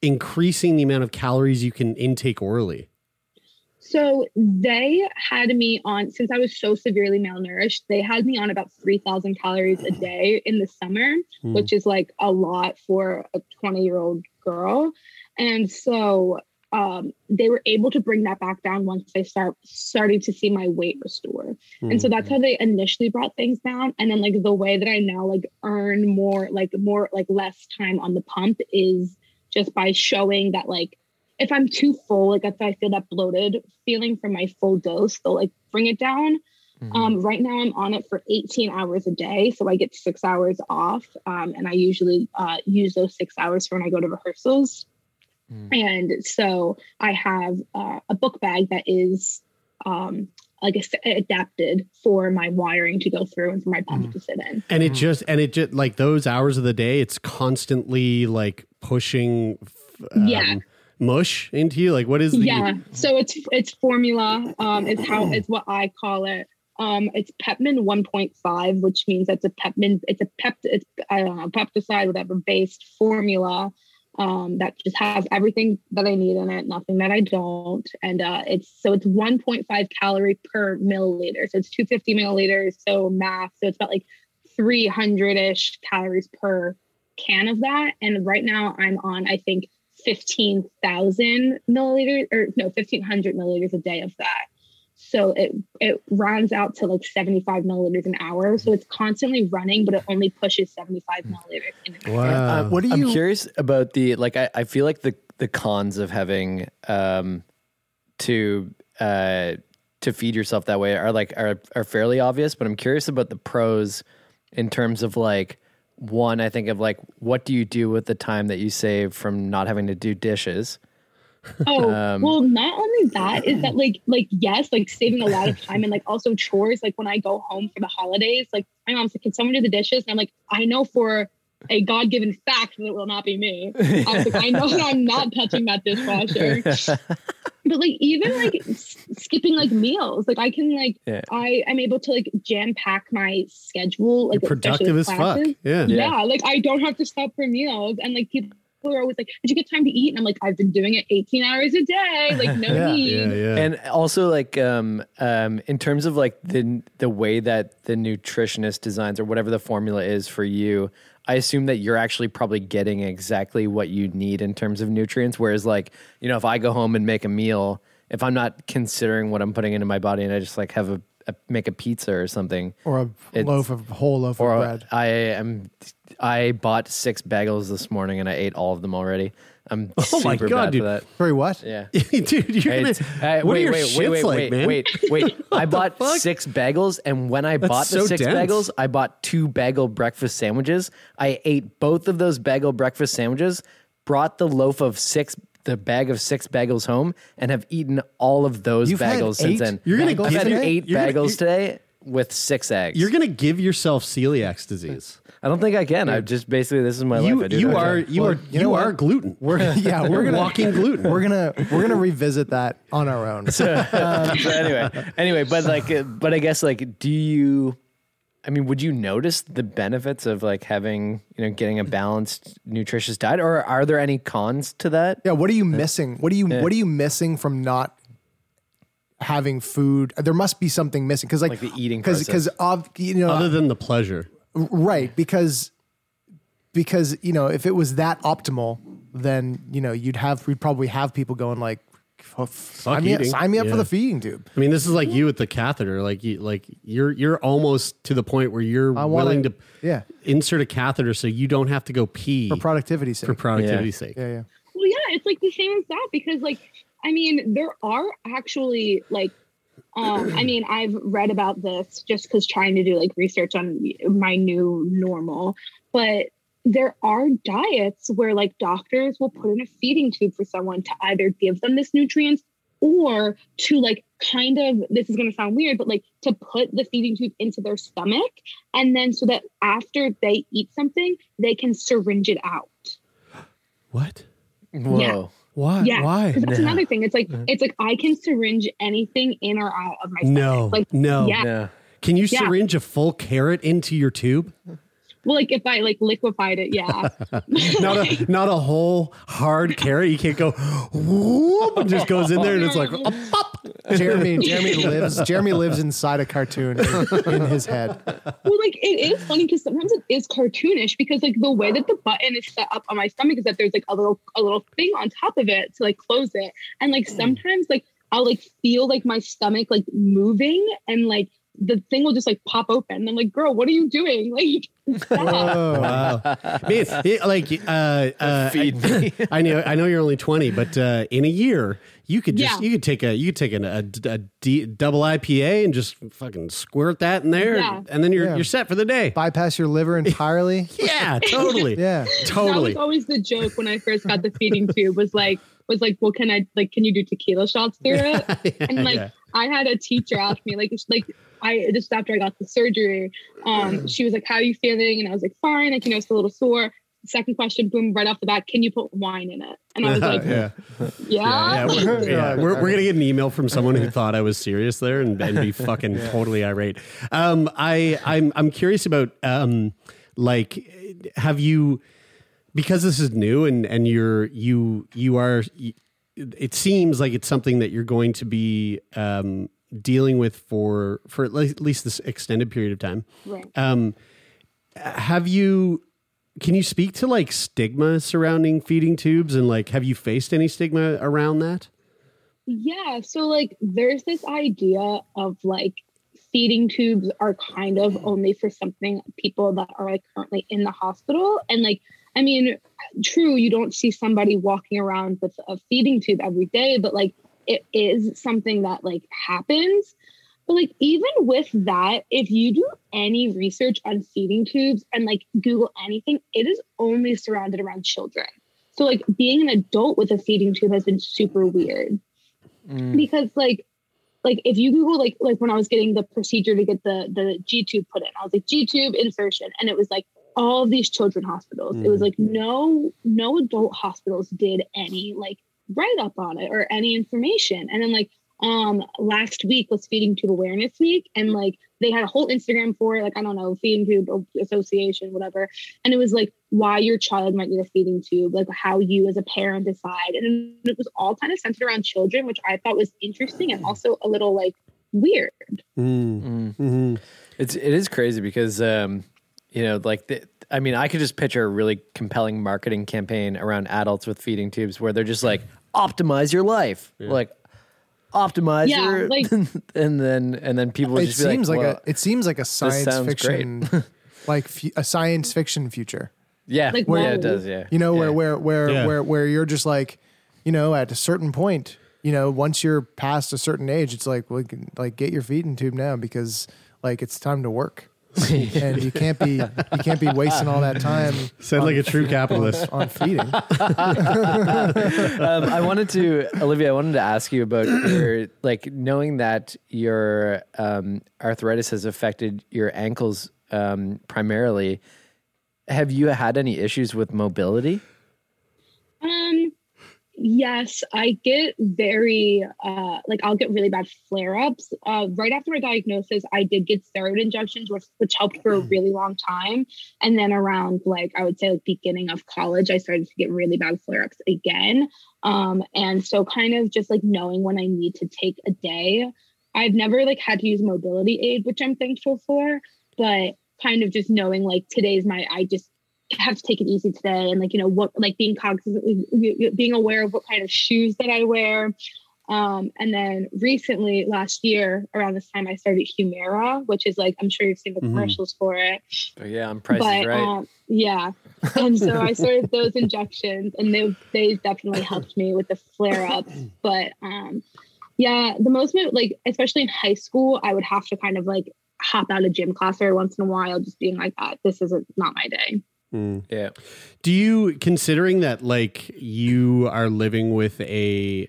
increasing the amount of calories you can intake orally? So they had me on, since I was so severely malnourished, they had me on about three thousand calories a day in the summer, mm. which is like a lot for a twenty-year-old girl. And so um, they were able to bring that back down once they start starting to see my weight restore. Mm. And so that's how they initially brought things down. And then like the way that I now like earn more, like more, like less time on the pump is just by showing that like, if I'm too full, like if I feel that bloated feeling from my full dose, they'll like bring it down. Mm-hmm. Um, right now I'm on it for eighteen hours a day. So I get six hours off. Um, and I usually uh, use those six hours for when I go to rehearsals. Mm-hmm. And so I have uh, a book bag that is um, like adapted for my wiring to go through and for my pump mm. to sit in. And it just, and it just like those hours of the day, it's constantly like pushing um, yeah. mush into you. Like what is the? Yeah. So it's, it's formula. Um, it's how, it's what I call it. Um, it's Pepmin one point five, which means that's a Pepmin, it's a pept, it's, I don't know, peptide, whatever based formula. Um, that just has everything that I need in it, nothing that I don't. And uh, it's so it's one point five calorie per milliliter. So it's two hundred fifty milliliters. So math. So it's about like three hundred-ish calories per can of that. And right now I'm on, I think, fifteen thousand milliliters or no, fifteen hundred milliliters a day of that. So it, it runs out to like seventy-five milliliters an hour. So it's constantly running, but it only pushes seventy-five milliliters in an hour. Wow. Uh, what do you? I'm curious about the, like, I, I feel like the, the cons of having um, to uh, to feed yourself that way are like, are, are fairly obvious, but I'm curious about the pros in terms of like, one, I think of like, what do you do with the time that you save from not having to do dishes? Oh, um, well, not only that is that like, like, yes, like saving a lot of time and like also chores. Like when I go home for the holidays, like my mom's like, can someone do the dishes? And I'm like, I know for a God-given fact that it will not be me. I was like, I know that I'm not touching that dishwasher. But like, even like s- skipping like meals, like I can like, yeah. I am able to like jam pack my schedule. Like, you're productive as classes. Fuck. Yeah. yeah. Yeah. Like I don't have to stop for meals and like people. People are always like, did you get time to eat? And I'm like, I've been doing it eighteen hours a day. Like, no yeah, need. Yeah, yeah. And also like, um, um, in terms of like the, the way that the nutritionist designs or whatever the formula is for you, I assume that you're actually probably getting exactly what you need in terms of nutrients. Whereas like, you know, if I go home and make a meal, if I'm not considering what I'm putting into my body and I just like have a, a make a pizza or something. Or a loaf of whole loaf or of bread. I am... I bought six bagels this morning and I ate all of them already. I'm oh super my God, bad dude. For that. Sorry, what? Yeah. Dude, you're gonna, I, what wait, are your wait, shits wait, like, wait, man? Wait, wait. I bought six bagels and when I That's bought the so six dense. bagels, I bought two bagel breakfast sandwiches. I ate both of those bagel breakfast sandwiches, brought the loaf of six the bag of six bagels home and have eaten all of those You've bagels since then. You're gonna I've had eight you're bagels gonna, today with six eggs. You're going to give yourself celiac disease. I don't think I can. I just basically this is my you, life. I do you are you, well, are you are you are gluten. We're yeah, we're gonna, walking gluten. We're gonna we're gonna revisit that on our own. So, um, so anyway, anyway, but like, but I guess like, do you? I mean, would you notice the benefits of like having you know getting a balanced, nutritious diet, or are there any cons to that? Yeah, what are you missing? What do you yeah. what are you missing from not having food? There must be something missing because like, like the eating because because you know other than the pleasure. Right, because because you know if it was that optimal, then you know you'd have we'd probably have people going like, oh, sign, me up, sign me up yeah. for the feeding tube. I mean, this is like you with the catheter, like you, like you're you're almost to the point where you're wanna, willing to yeah. insert a catheter so you don't have to go pee for productivity's sake. For productivity's yeah. sake, yeah, yeah. Well, yeah, it's like the same as that because like I mean there are actually like. Um, I mean, I've read about this just because trying to do like research on my new normal, but there are diets where like doctors will put in a feeding tube for someone to either give them this nutrients or to like kind of, this is going to sound weird, but like to put the feeding tube into their stomach. And then so that after they eat something, they can syringe it out. What? Whoa. Yeah. Why? Yeah. Why? That's no. another thing. It's like it's like I can syringe anything in or out of my stomach. No, like, no. Yeah. no. Can you yeah. syringe a full carrot into your tube? Well, like if I like liquefied it, yeah. not a not a whole hard carrot. You can't go whoop. It just goes in there and it's like up, up. Jeremy. Jeremy lives. Jeremy lives inside a cartoon in his head. Well, like it is funny because sometimes it is cartoonish because like the way that the button is set up on my stomach is that there's like a little a little thing on top of it to like close it, and like sometimes like I'll like feel like my stomach like moving and like. The thing will just like pop open. And I'm like, girl, what are you doing? Like, stop. Oh, wow. Man, it, like, uh, uh, feed me. I, I know, I know you're only twenty, but uh, in a year, You could just yeah. you could take a you could take an, a, a D, double I P A and just fucking squirt that in there, yeah. and, and then you're yeah. you're set for the day. Bypass your liver entirely. yeah, totally. yeah, totally. That was always the joke when I first got the feeding tube. Was like was like, well, can I like can you do tequila shots through it? yeah, and like yeah. I had a teacher ask me like like I just after I got the surgery, um, she was like, "How are you feeling?" And I was like, "Fine. Like you know, it's a little sore." Second question, boom, right off the bat, can you put wine in it? And I was like, yeah. Yeah. yeah, yeah, we're, yeah. we're, we're going to get an email from someone who thought I was serious there and, and be fucking yeah. totally irate. Um, I, I'm, I'm curious about, um, like, have you, because this is new and, and you're, you, you are, it seems like it's something that you're going to be, um, dealing with for, for at least this extended period of time. Right. Um, have you, Can you speak to like stigma surrounding feeding tubes and like, have you faced any stigma around that? Yeah. So like there's this idea of like feeding tubes are kind of only for something people that are like currently in the hospital. And like, I mean, true, you don't see somebody walking around with a feeding tube every day, but like it is something that like happens. But like, even with that, if you do any research on feeding tubes and like Google anything, it is only surrounded around children. So like being an adult with a feeding tube has been super weird mm. because like, like if you Google, like, like when I was getting the procedure to get the, the G tube put in, I was like G tube insertion. And it was like all these children hospitals. Mm. It was like, no, no adult hospitals did any like write up on it or any information. And then like, Um, last week was Feeding Tube Awareness Week, and like they had a whole Instagram for it, like I don't know, Feeding Tube Association, whatever. And it was like why your child might need a feeding tube, like how you as a parent decide, and it was all kind of centered around children, which I thought was interesting and also a little like weird. Mm-hmm. Mm-hmm. It's it is crazy because um, you know, like the, I mean, I could just picture a really compelling marketing campaign around adults with feeding tubes where they're just like optimize your life, yeah. like. Optimizer, yeah, like, and then and then people would just be seems like, like well, a, it seems like a science fiction, like f- a science fiction future. Yeah, like, where, yeah, it does. Yeah, you know yeah. where where where, yeah. where where you're just like, you know, at a certain point, you know, once you're past a certain age, it's like well, like get your feeding tube now because like it's time to work. And you can't be you can't be wasting all that time. Sound like a true capitalist on feeding. um, I wanted to, Olivia. I wanted to ask you about your like knowing that your um, arthritis has affected your ankles um, primarily. Have you had any issues with mobility? Um. Yes, I get very, uh, like I'll get really bad flare-ups. Uh, right after my diagnosis, I did get steroid injections, which, which helped for a really long time. And then around like, I would say like beginning of college, I started to get really bad flare-ups again. Um, and so kind of just like knowing when I need to take a day, I've never like had to use mobility aid, which I'm thankful for, but kind of just knowing like today's my, I just, have to take it easy today, and like you know what, like being cognizant, being aware of what kind of shoes that I wear. Um, and then recently, last year around this time, I started Humira, which is like I'm sure you've seen the commercials mm. for it. But yeah, I'm priced right. Um, yeah, and so I started those injections, and they they definitely helped me with the flare ups. But um, yeah, the most like especially in high school, I would have to kind of like hop out of gym class every once in a while, just being like, oh, this isn't not my day. Mm. Yeah. Do you, considering that like you are living with a,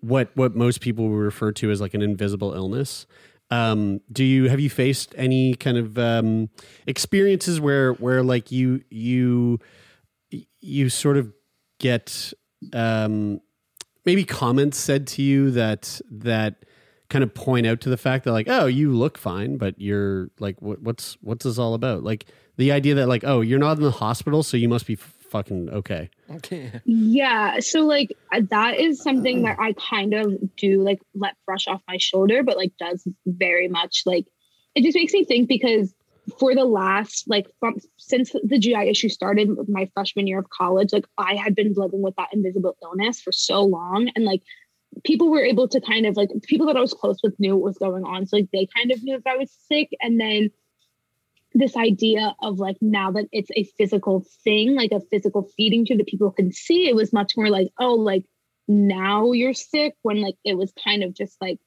what, what most people refer to as like an invisible illness, um, do you, have you faced any kind of, um, experiences where, where like you, you, you sort of get, um, maybe comments said to you that, that kind of point out to the fact that like, oh, you look fine, but you're like, what, what's, what's this all about? Like, the idea that like, oh, you're not in the hospital, so you must be fucking okay. Okay. Yeah. So like that is something that I kind of do like let brush off my shoulder, but like does very much like, it just makes me think because for the last, like from, since the G I issue started my freshman year of college, like I had been living with that invisible illness for so long. And like people were able to kind of like, people that I was close with knew what was going on. So like they kind of knew if I was sick. And then this idea of like now that it's a physical thing, like a physical feeding tube that people can see, it was much more like, oh, like now you're sick, when like it was kind of just like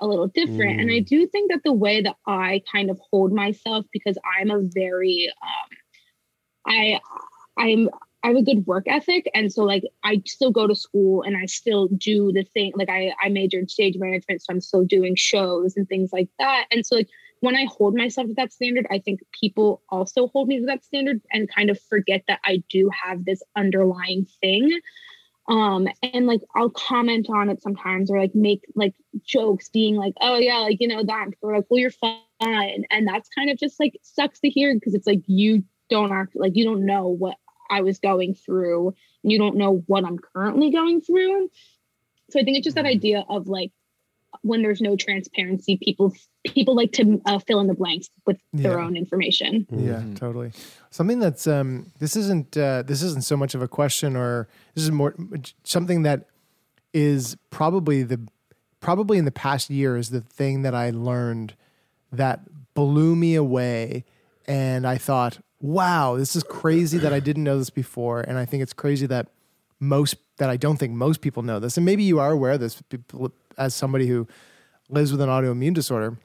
a little different. Mm. And I do think that the way that I kind of hold myself, because I'm a very, um, I, I'm, I have a good work ethic. And so like, I still go to school and I still do the thing. Like I, I majored in stage management, so I'm still doing shows and things like that. And so like, when I hold myself to that standard, I think people also hold me to that standard and kind of forget that I do have this underlying thing. Um, and like, I'll comment on it sometimes, or like make like jokes being like, oh yeah, like, you know, that, or like, well, you're fine. And that's kind of just like, sucks to hear, because it's like, you don't act like you don't know what I was going through, and you don't know what I'm currently going through. So I think it's just that idea of like, when there's no transparency, people people like to uh, fill in the blanks with their yeah. own information. Yeah, mm-hmm. totally. Something that's um, this isn't uh, this isn't so much of a question, or this is more something that is probably the probably in the past year is the thing that I learned that blew me away, and I thought, wow, this is crazy that I didn't know this before, and I think it's crazy that most that I don't think most people know this, and maybe you are aware of this. People, as somebody who lives with an autoimmune disorder.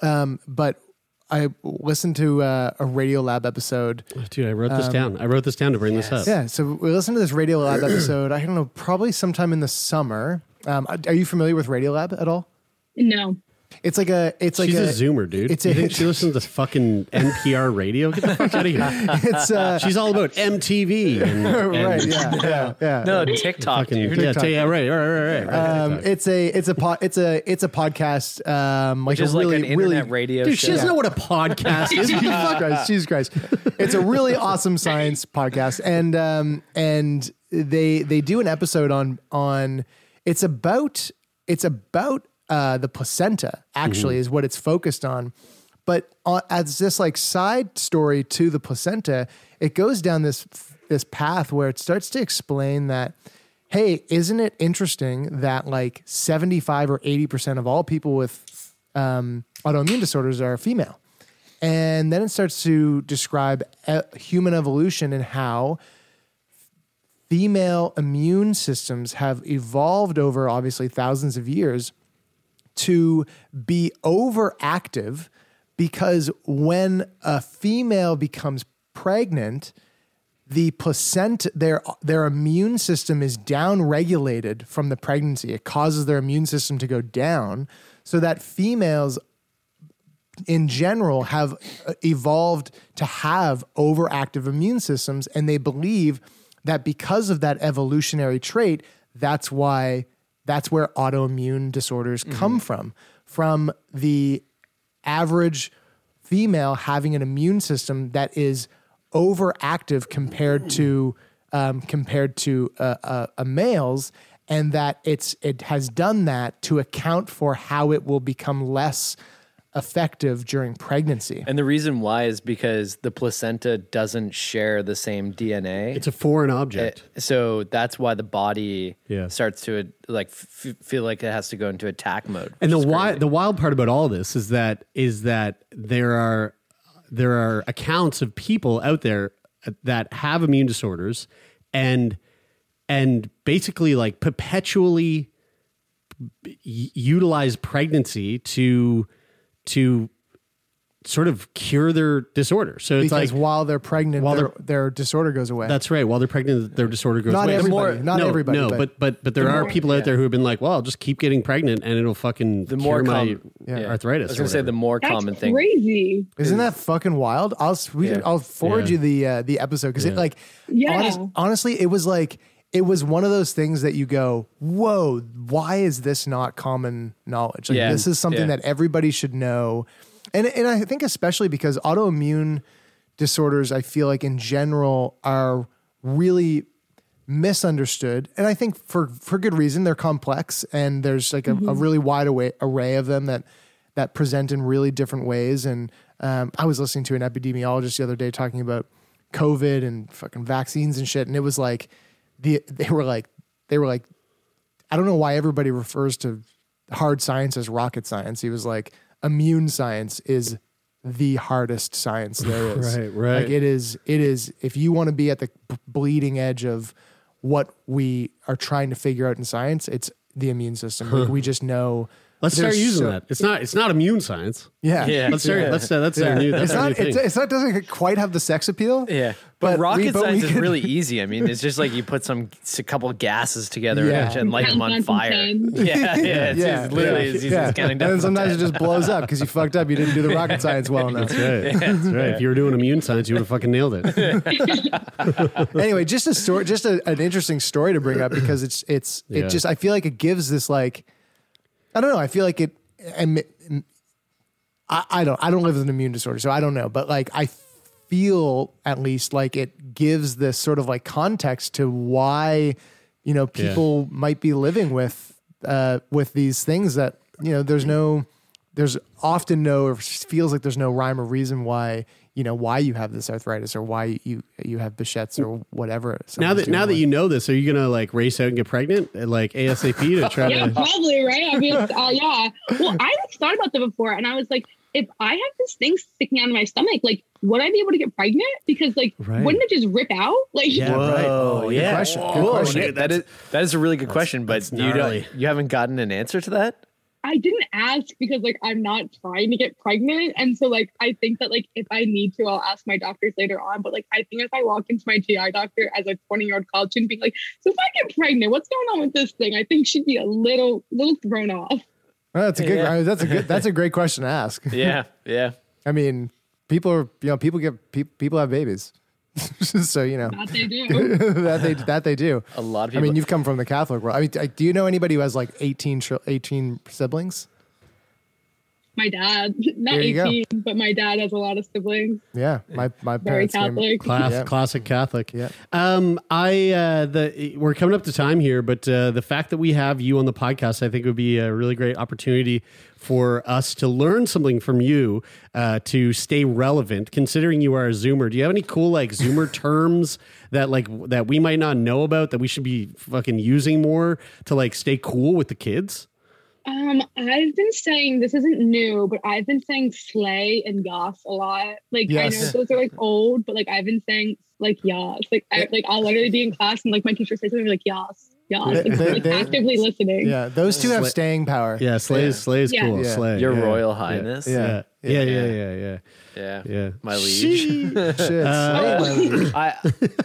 Um, but I listened to uh, a Radiolab episode. Dude, I wrote this um, down. I wrote this down to bring yes. this up. Yeah, so we listened to this Radiolab episode, I don't know, probably sometime in the summer. Um, are you familiar with Radiolab at all? No. It's like a... It's like She's a, a Zoomer, dude. It's a, you think she listens to fucking N P R radio? Get the fuck out of here. It's, uh, she's all about M T V. And, and right, yeah, yeah, yeah. No, TikTok, fucking, dude. TikTok. Yeah, yeah, right, right, right. right um, it's a it's a, po- it's a it's a podcast. Um, like Which is a really, like an internet really, radio dude, show. Dude, she doesn't yeah. know what a podcast is. Jesus Christ. Jesus Christ. It's a really awesome science podcast. And um, and they they do an episode on... on it's about... It's about... Uh, the placenta actually mm-hmm. is what it's focused on. But uh, as this like side story to the placenta, it goes down this, this path where it starts to explain that, hey, isn't it interesting that like seventy-five or eighty percent of all people with um, autoimmune disorders are female? And then it starts to describe e- human evolution and how female immune systems have evolved over obviously thousands of years to be overactive, because when a female becomes pregnant, the placenta, their their immune system is downregulated from the pregnancy. It causes their immune system to go down, so that females in general have evolved to have overactive immune systems, and they believe that because of that evolutionary trait, that's why... That's where autoimmune disorders come mm-hmm. from, from the average female having an immune system that is overactive compared to um, compared to uh, uh, a male's, and that it's it has done that to account for how it will become less effective during pregnancy. And the reason why is because the placenta doesn't share the same D N A. It's a foreign object. It, so that's why the body yeah. starts to like f- feel like it has to go into attack mode. And the wild, the wild part about all this is that is that there are there are accounts of people out there that have immune disorders and and basically like perpetually utilize pregnancy to to sort of cure their disorder. So it's because like while they're pregnant, while they're, their disorder goes away. That's right. While they're pregnant, their disorder goes not away. Everybody, more, not no, everybody. No, but, but, but there the are more, people yeah. out there who have been like, well, I'll just keep getting pregnant and it'll fucking the more cure com- my yeah. arthritis. I was going to say the more That's common thing. crazy. Isn't that fucking wild? I'll, we, yeah. I'll forward yeah. you the, uh, the episode. Because yeah. it like, yeah. honest, honestly, it was like, it was one of those things that you go, whoa, why is this not common knowledge? Like yeah. this is something yeah. that everybody should know. And and I think especially because autoimmune disorders, I feel like in general are really misunderstood. And I think for, for good reason, they're complex and there's like a, mm-hmm. a really wide away, array of them that, that present in really different ways. And um, I was listening to an epidemiologist the other day talking about COVID and fucking vaccines and shit. And it was like, The, they were like, they were like, I don't know why everybody refers to hard science as rocket science. He was like, immune science is the hardest science there is. Right, right. Like it is, it is, if you want to be at the bleeding edge of what we are trying to figure out in science. It's the immune system. Huh. Like we just know. Let's start using so, that. It's not. It's not immune science. Yeah. yeah. Let's start. Yeah. Let's start. That's yeah. our new. That's it's our not. New thing. It's, it's not. Doesn't quite have the sex appeal. Yeah. But, but rocket we, but science is can... really easy. I mean, it's just like you put some a couple of gases together yeah. and, and light them on fire. Yeah. Yeah. It's yeah. Just, literally, yeah. It's easy. Yeah. It's counting down. And then sometimes it just blows up because you fucked up. You didn't do the rocket science well enough. That's right. Yeah. That's right. Yeah. If you were doing immune science, you would have fucking nailed it. Anyway, just a story. Just a, an interesting story to bring up because it's it's it yeah. just. I feel like it gives this like. I don't know. I feel like it, and I, I don't, I don't live with an immune disorder, so I don't know, but like, I feel at least like it gives this sort of like context to why, you know, people yeah. might be living with, uh, with these things that, you know, there's no, there's often no, or feels like there's no rhyme or reason why, you know, why you have this arthritis or why you, you have Behçet's or whatever. Now that, now like. that you know this, are you going to like race out and get pregnant like ASAP to try yeah, to? Probably, right? I mean, uh, yeah. Well, I thought about that before and I was like, if I have this thing sticking out of my stomach, like, would I be able to get pregnant? Because like, right. wouldn't it just rip out? Like, yeah, whoa, right. Oh, good yeah. Question. Good question. Dude, that is, that is a really good question, but you don't, you haven't gotten an answer to that? I didn't ask because like, I'm not trying to get pregnant. And so like, I think that like, if I need to, I'll ask my doctors later on. But like, I think if I walk into my G I doctor as a twenty year old college and being like, so if I get pregnant, what's going on with this thing? I think she'd be a little, little thrown off. Well, that's a good, yeah. I mean, that's a good, that's a great question to ask. Yeah. Yeah. I mean, people are, you know, people get, pe- people have babies. So, you know, that they do. that, they, that they do. A lot of people. I mean, you've come from the Catholic world. I mean, do you know anybody who has like eighteen, eighteen siblings? My dad. Not eighteen, go. But my dad has a lot of siblings. Yeah. My, my Very parents. Catholic. Class, yeah. Classic Catholic. Yeah. Um, I, uh, the, we're coming up to time here, but uh, the fact that we have you on the podcast, I think would be a really great opportunity for us to learn something from you uh, to stay relevant, considering you are a Zoomer. Do you have any cool like Zoomer terms that like that we might not know about that we should be fucking using more to like stay cool with the kids? Um, I've been saying, this isn't new, but I've been saying slay and yas a lot. Like, yes. I know those are like old, but like I've been saying like yas. Like, I, like I'll literally be in class and like my teacher says something like yas. Yeah, they, like, they, like they, actively listening. Yeah, those two have Slay. Staying power. Yeah, Slay is Slay is yeah. cool. Yeah. Slay, Your yeah. Royal Highness. Yeah, yeah, yeah, yeah, yeah, yeah. yeah. yeah. yeah. My liege. uh, I,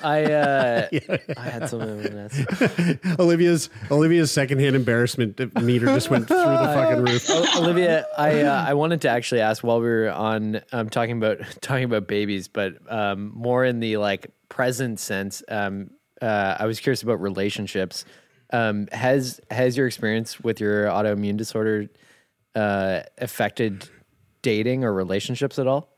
I, uh, yeah. I had something. Olivia's Olivia's secondhand embarrassment meter just went through the fucking roof. O- Olivia, I uh, I wanted to actually ask while we were on um, talking about talking about babies, but um, more in the like present sense. Um, Uh, I was curious about relationships. Um, has has your experience with your autoimmune disorder uh, affected dating or relationships at all?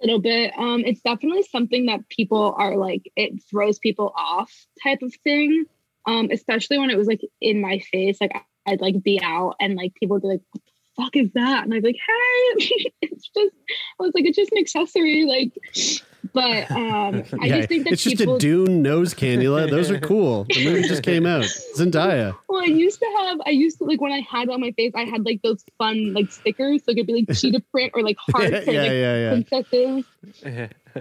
A little bit. Um, it's definitely something that people are like, it throws people off type of thing. Um, especially when it was like in my face, like I'd like be out and like people would be like, what the fuck is that? And I'd be like, hey, it's just, I was like, it's just an accessory. Like, But um, I yeah, just think that it's just a Dune nose candy. Those are cool. The movie just came out. Zendaya. Well, I used to have. I used to like when I had it on my face. I had like those fun like stickers. So it could be like cheetah print or like hearts or yeah, like yeah, yeah. princesses.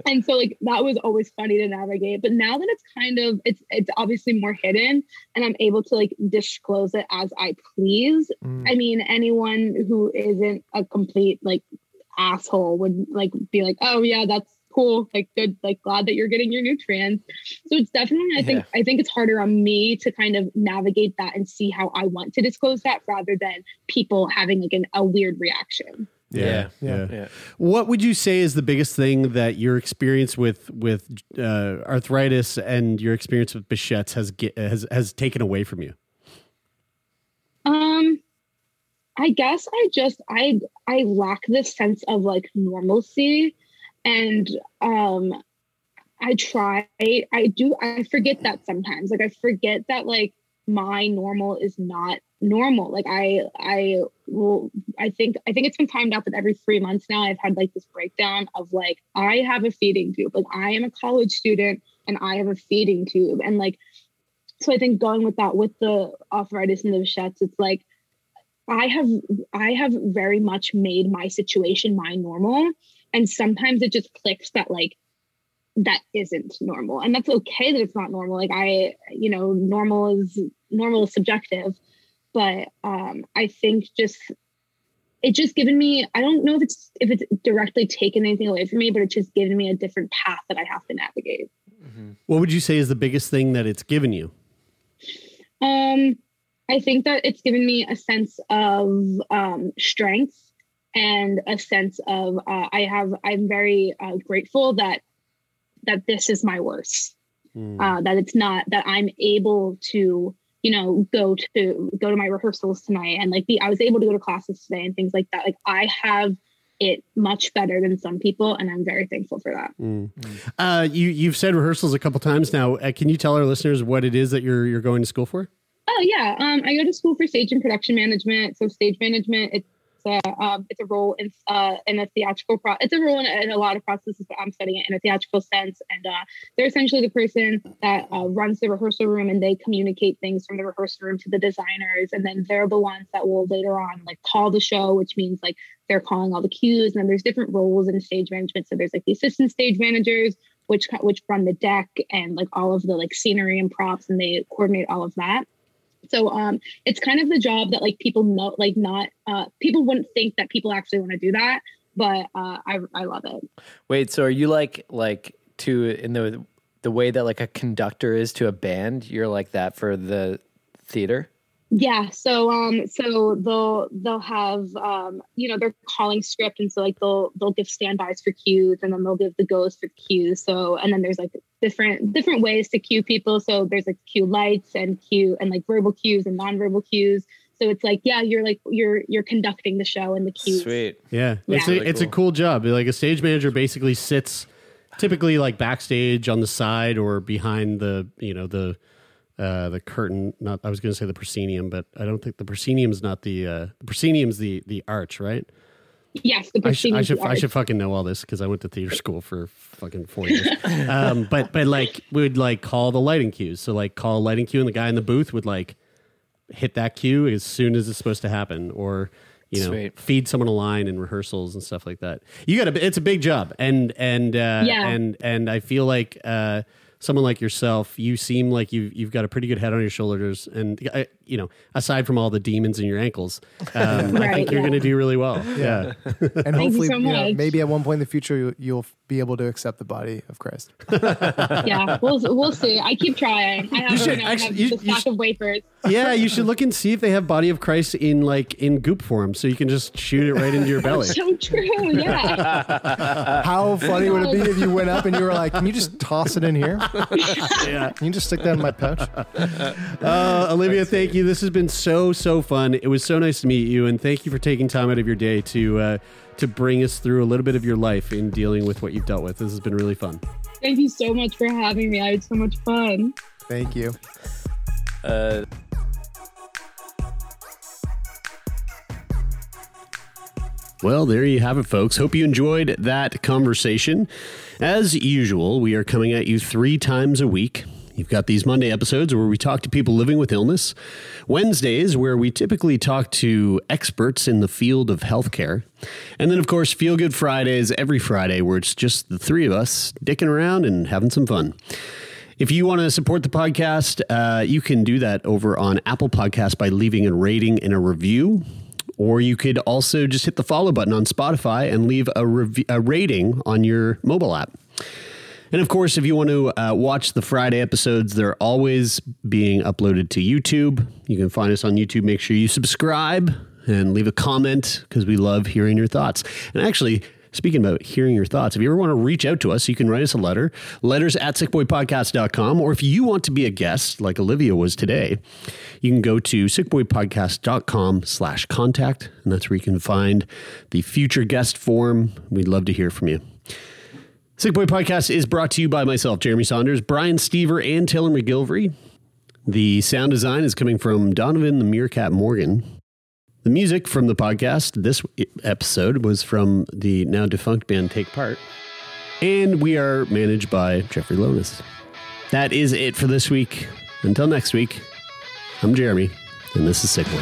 And so like that was always funny to navigate. But now that it's kind of it's it's obviously more hidden, and I'm able to like disclose it as I please. Mm. I mean, anyone who isn't a complete like asshole would like be like, oh yeah, that's. Cool, like good, like glad that you're getting your nutrients. So it's definitely, I think, yeah. I think it's harder on me to kind of navigate that and see how I want to disclose that rather than people having like an, a weird reaction. Yeah. Yeah. yeah, yeah. What would you say is the biggest thing that your experience with with uh, arthritis and your experience with Behçet's has get, has has taken away from you? Um. I guess I just I I lack this sense of like normalcy. And um, I try, I do, I forget that sometimes. Like I forget that like my normal is not normal. Like I, I will, I think, I think it's been timed out that every three months now I've had like this breakdown of like, I have a feeding tube. Like I am a college student and I have a feeding tube. And like, so I think going with that, with the arthritis and the Behçet's, it's like, I have, I have very much made my situation my normal. And sometimes it just clicks that like that isn't normal. And that's okay that it's not normal. Like I, you know, normal is normal is subjective, but um, I think just, it just given me, I don't know if it's, if it's directly taken anything away from me, but it's just given me a different path that I have to navigate. Mm-hmm. What would you say is the biggest thing that it's given you? Um, I think that it's given me a sense of um, strength and a sense of, uh, I have, I'm very uh, grateful that, that this is my worst, mm. uh, that it's not, that I'm able to, you know, go to, go to my rehearsals tonight and like be, I was able to go to classes today and things like that. Like I have it much better than some people. And I'm very thankful for that. Mm. Mm. Uh, you, you've said rehearsals a couple times now. Uh, can you tell our listeners what it is that you're, you're going to school for? Oh yeah. Um, I go to school for stage and production management. So stage management, it's a, um, it's a role in, uh, in a theatrical pro it's a role in, in a lot of processes, but I'm studying it in a theatrical sense. And, uh, they're essentially the person that uh, runs the rehearsal room, and they communicate things from the rehearsal room to the designers. And then they're the ones that will later on like call the show, which means like they're calling all the cues. And then there's different roles in stage management. So there's like the assistant stage managers, which, which run the deck and like all of the like scenery and props, and they coordinate all of that. So um, it's kind of the job that like people know, like not uh, people wouldn't think that people actually want to do that, but uh, I I love it. Wait, so are you like like to in the the way that like a conductor is to a band? You're like that for the theater? Yeah. So um, so they'll they'll have um, you know, they're calling script, and so like they'll they'll give standbys for cues, and then they'll give the goes for cues. So and then there's like different different ways to cue people. So there's like cue lights and cue and like verbal cues and nonverbal cues. So it's like, yeah, you're like you're you're conducting the show and the cues. Sweet. Yeah. yeah. It's a, really it's cool. a cool job. Like a stage manager basically sits typically like backstage on the side or behind the, you know, the Uh, the curtain, not, I was going to say the proscenium, but I don't think the proscenium's not the, uh, the proscenium's the, the arch, right? Yes. The I, sh- I should, the I should fucking know all this, 'cause I went to theater school for fucking four years. um, but, but like we would like call the lighting cues. So like call a lighting cue, and the guy in the booth would like hit that cue as soon as it's supposed to happen, or, you know, Sweet. feed someone a line in rehearsals and stuff like that. You gotta, it's a big job. And, and, uh, yeah. and, and I feel like, uh, someone like yourself, you seem like you've, you've got a pretty good head on your shoulders, and uh, you know, aside from all the demons in your ankles, um, right, I think yeah. you're going to do really well. Yeah, yeah. And hopefully, so you know, maybe at one point in the future, you'll, you'll be able to accept the body of Christ. yeah, we'll we'll see. I keep trying. I have, you should, you know, actually, I have you, the you stack should, of wafers. Yeah, you should look and see if they have body of Christ in like in goop form, so you can just shoot it right into your belly. So true. Yeah. How funny would it be if you went up and you were like, "Can you just toss it in here?" yeah. Can you just stick that in my pouch? Uh, Olivia, thank you. This has been so, so fun. It was so nice to meet you, and thank you for taking time out of your day to uh, to bring us through a little bit of your life in dealing with what you've dealt with. This has been really fun. Thank you so much for having me. I had so much fun. Thank you. Uh... Well, there you have it, folks. Hope you enjoyed that conversation. As usual, we are coming at you three times a week. You've got these Monday episodes where we talk to people living with illness. Wednesdays, where we typically talk to experts in the field of healthcare. And then, of course, Feel Good Fridays every Friday, where it's just the three of us dicking around and having some fun. If you want to support the podcast, uh, you can do that over on Apple Podcasts by leaving a rating and a review. Or you could also just hit the follow button on Spotify and leave a, rev- a rating on your mobile app. And of course, if you want to uh, watch the Friday episodes, they're always being uploaded to YouTube. You can find us on YouTube. Make sure you subscribe and leave a comment, because we love hearing your thoughts. And actually, speaking about hearing your thoughts, if you ever want to reach out to us, you can write us a letter, letters at sick boy podcast dot com. Or if you want to be a guest like Olivia was today, you can go to sick boy podcast dot com slash contact. And that's where you can find the future guest form. We'd love to hear from you. Sick Boy Podcast is brought to you by myself, Jeremy Saunders, Brian Stever, and Taylor McGilvery. The sound design is coming from Donovan the Meerkat Morgan. The music from the podcast this episode was from the now defunct band Take Part, and we are managed by Jeffrey Lovis. That is it for this week. Until next week, I'm Jeremy, and this is Sick Boy.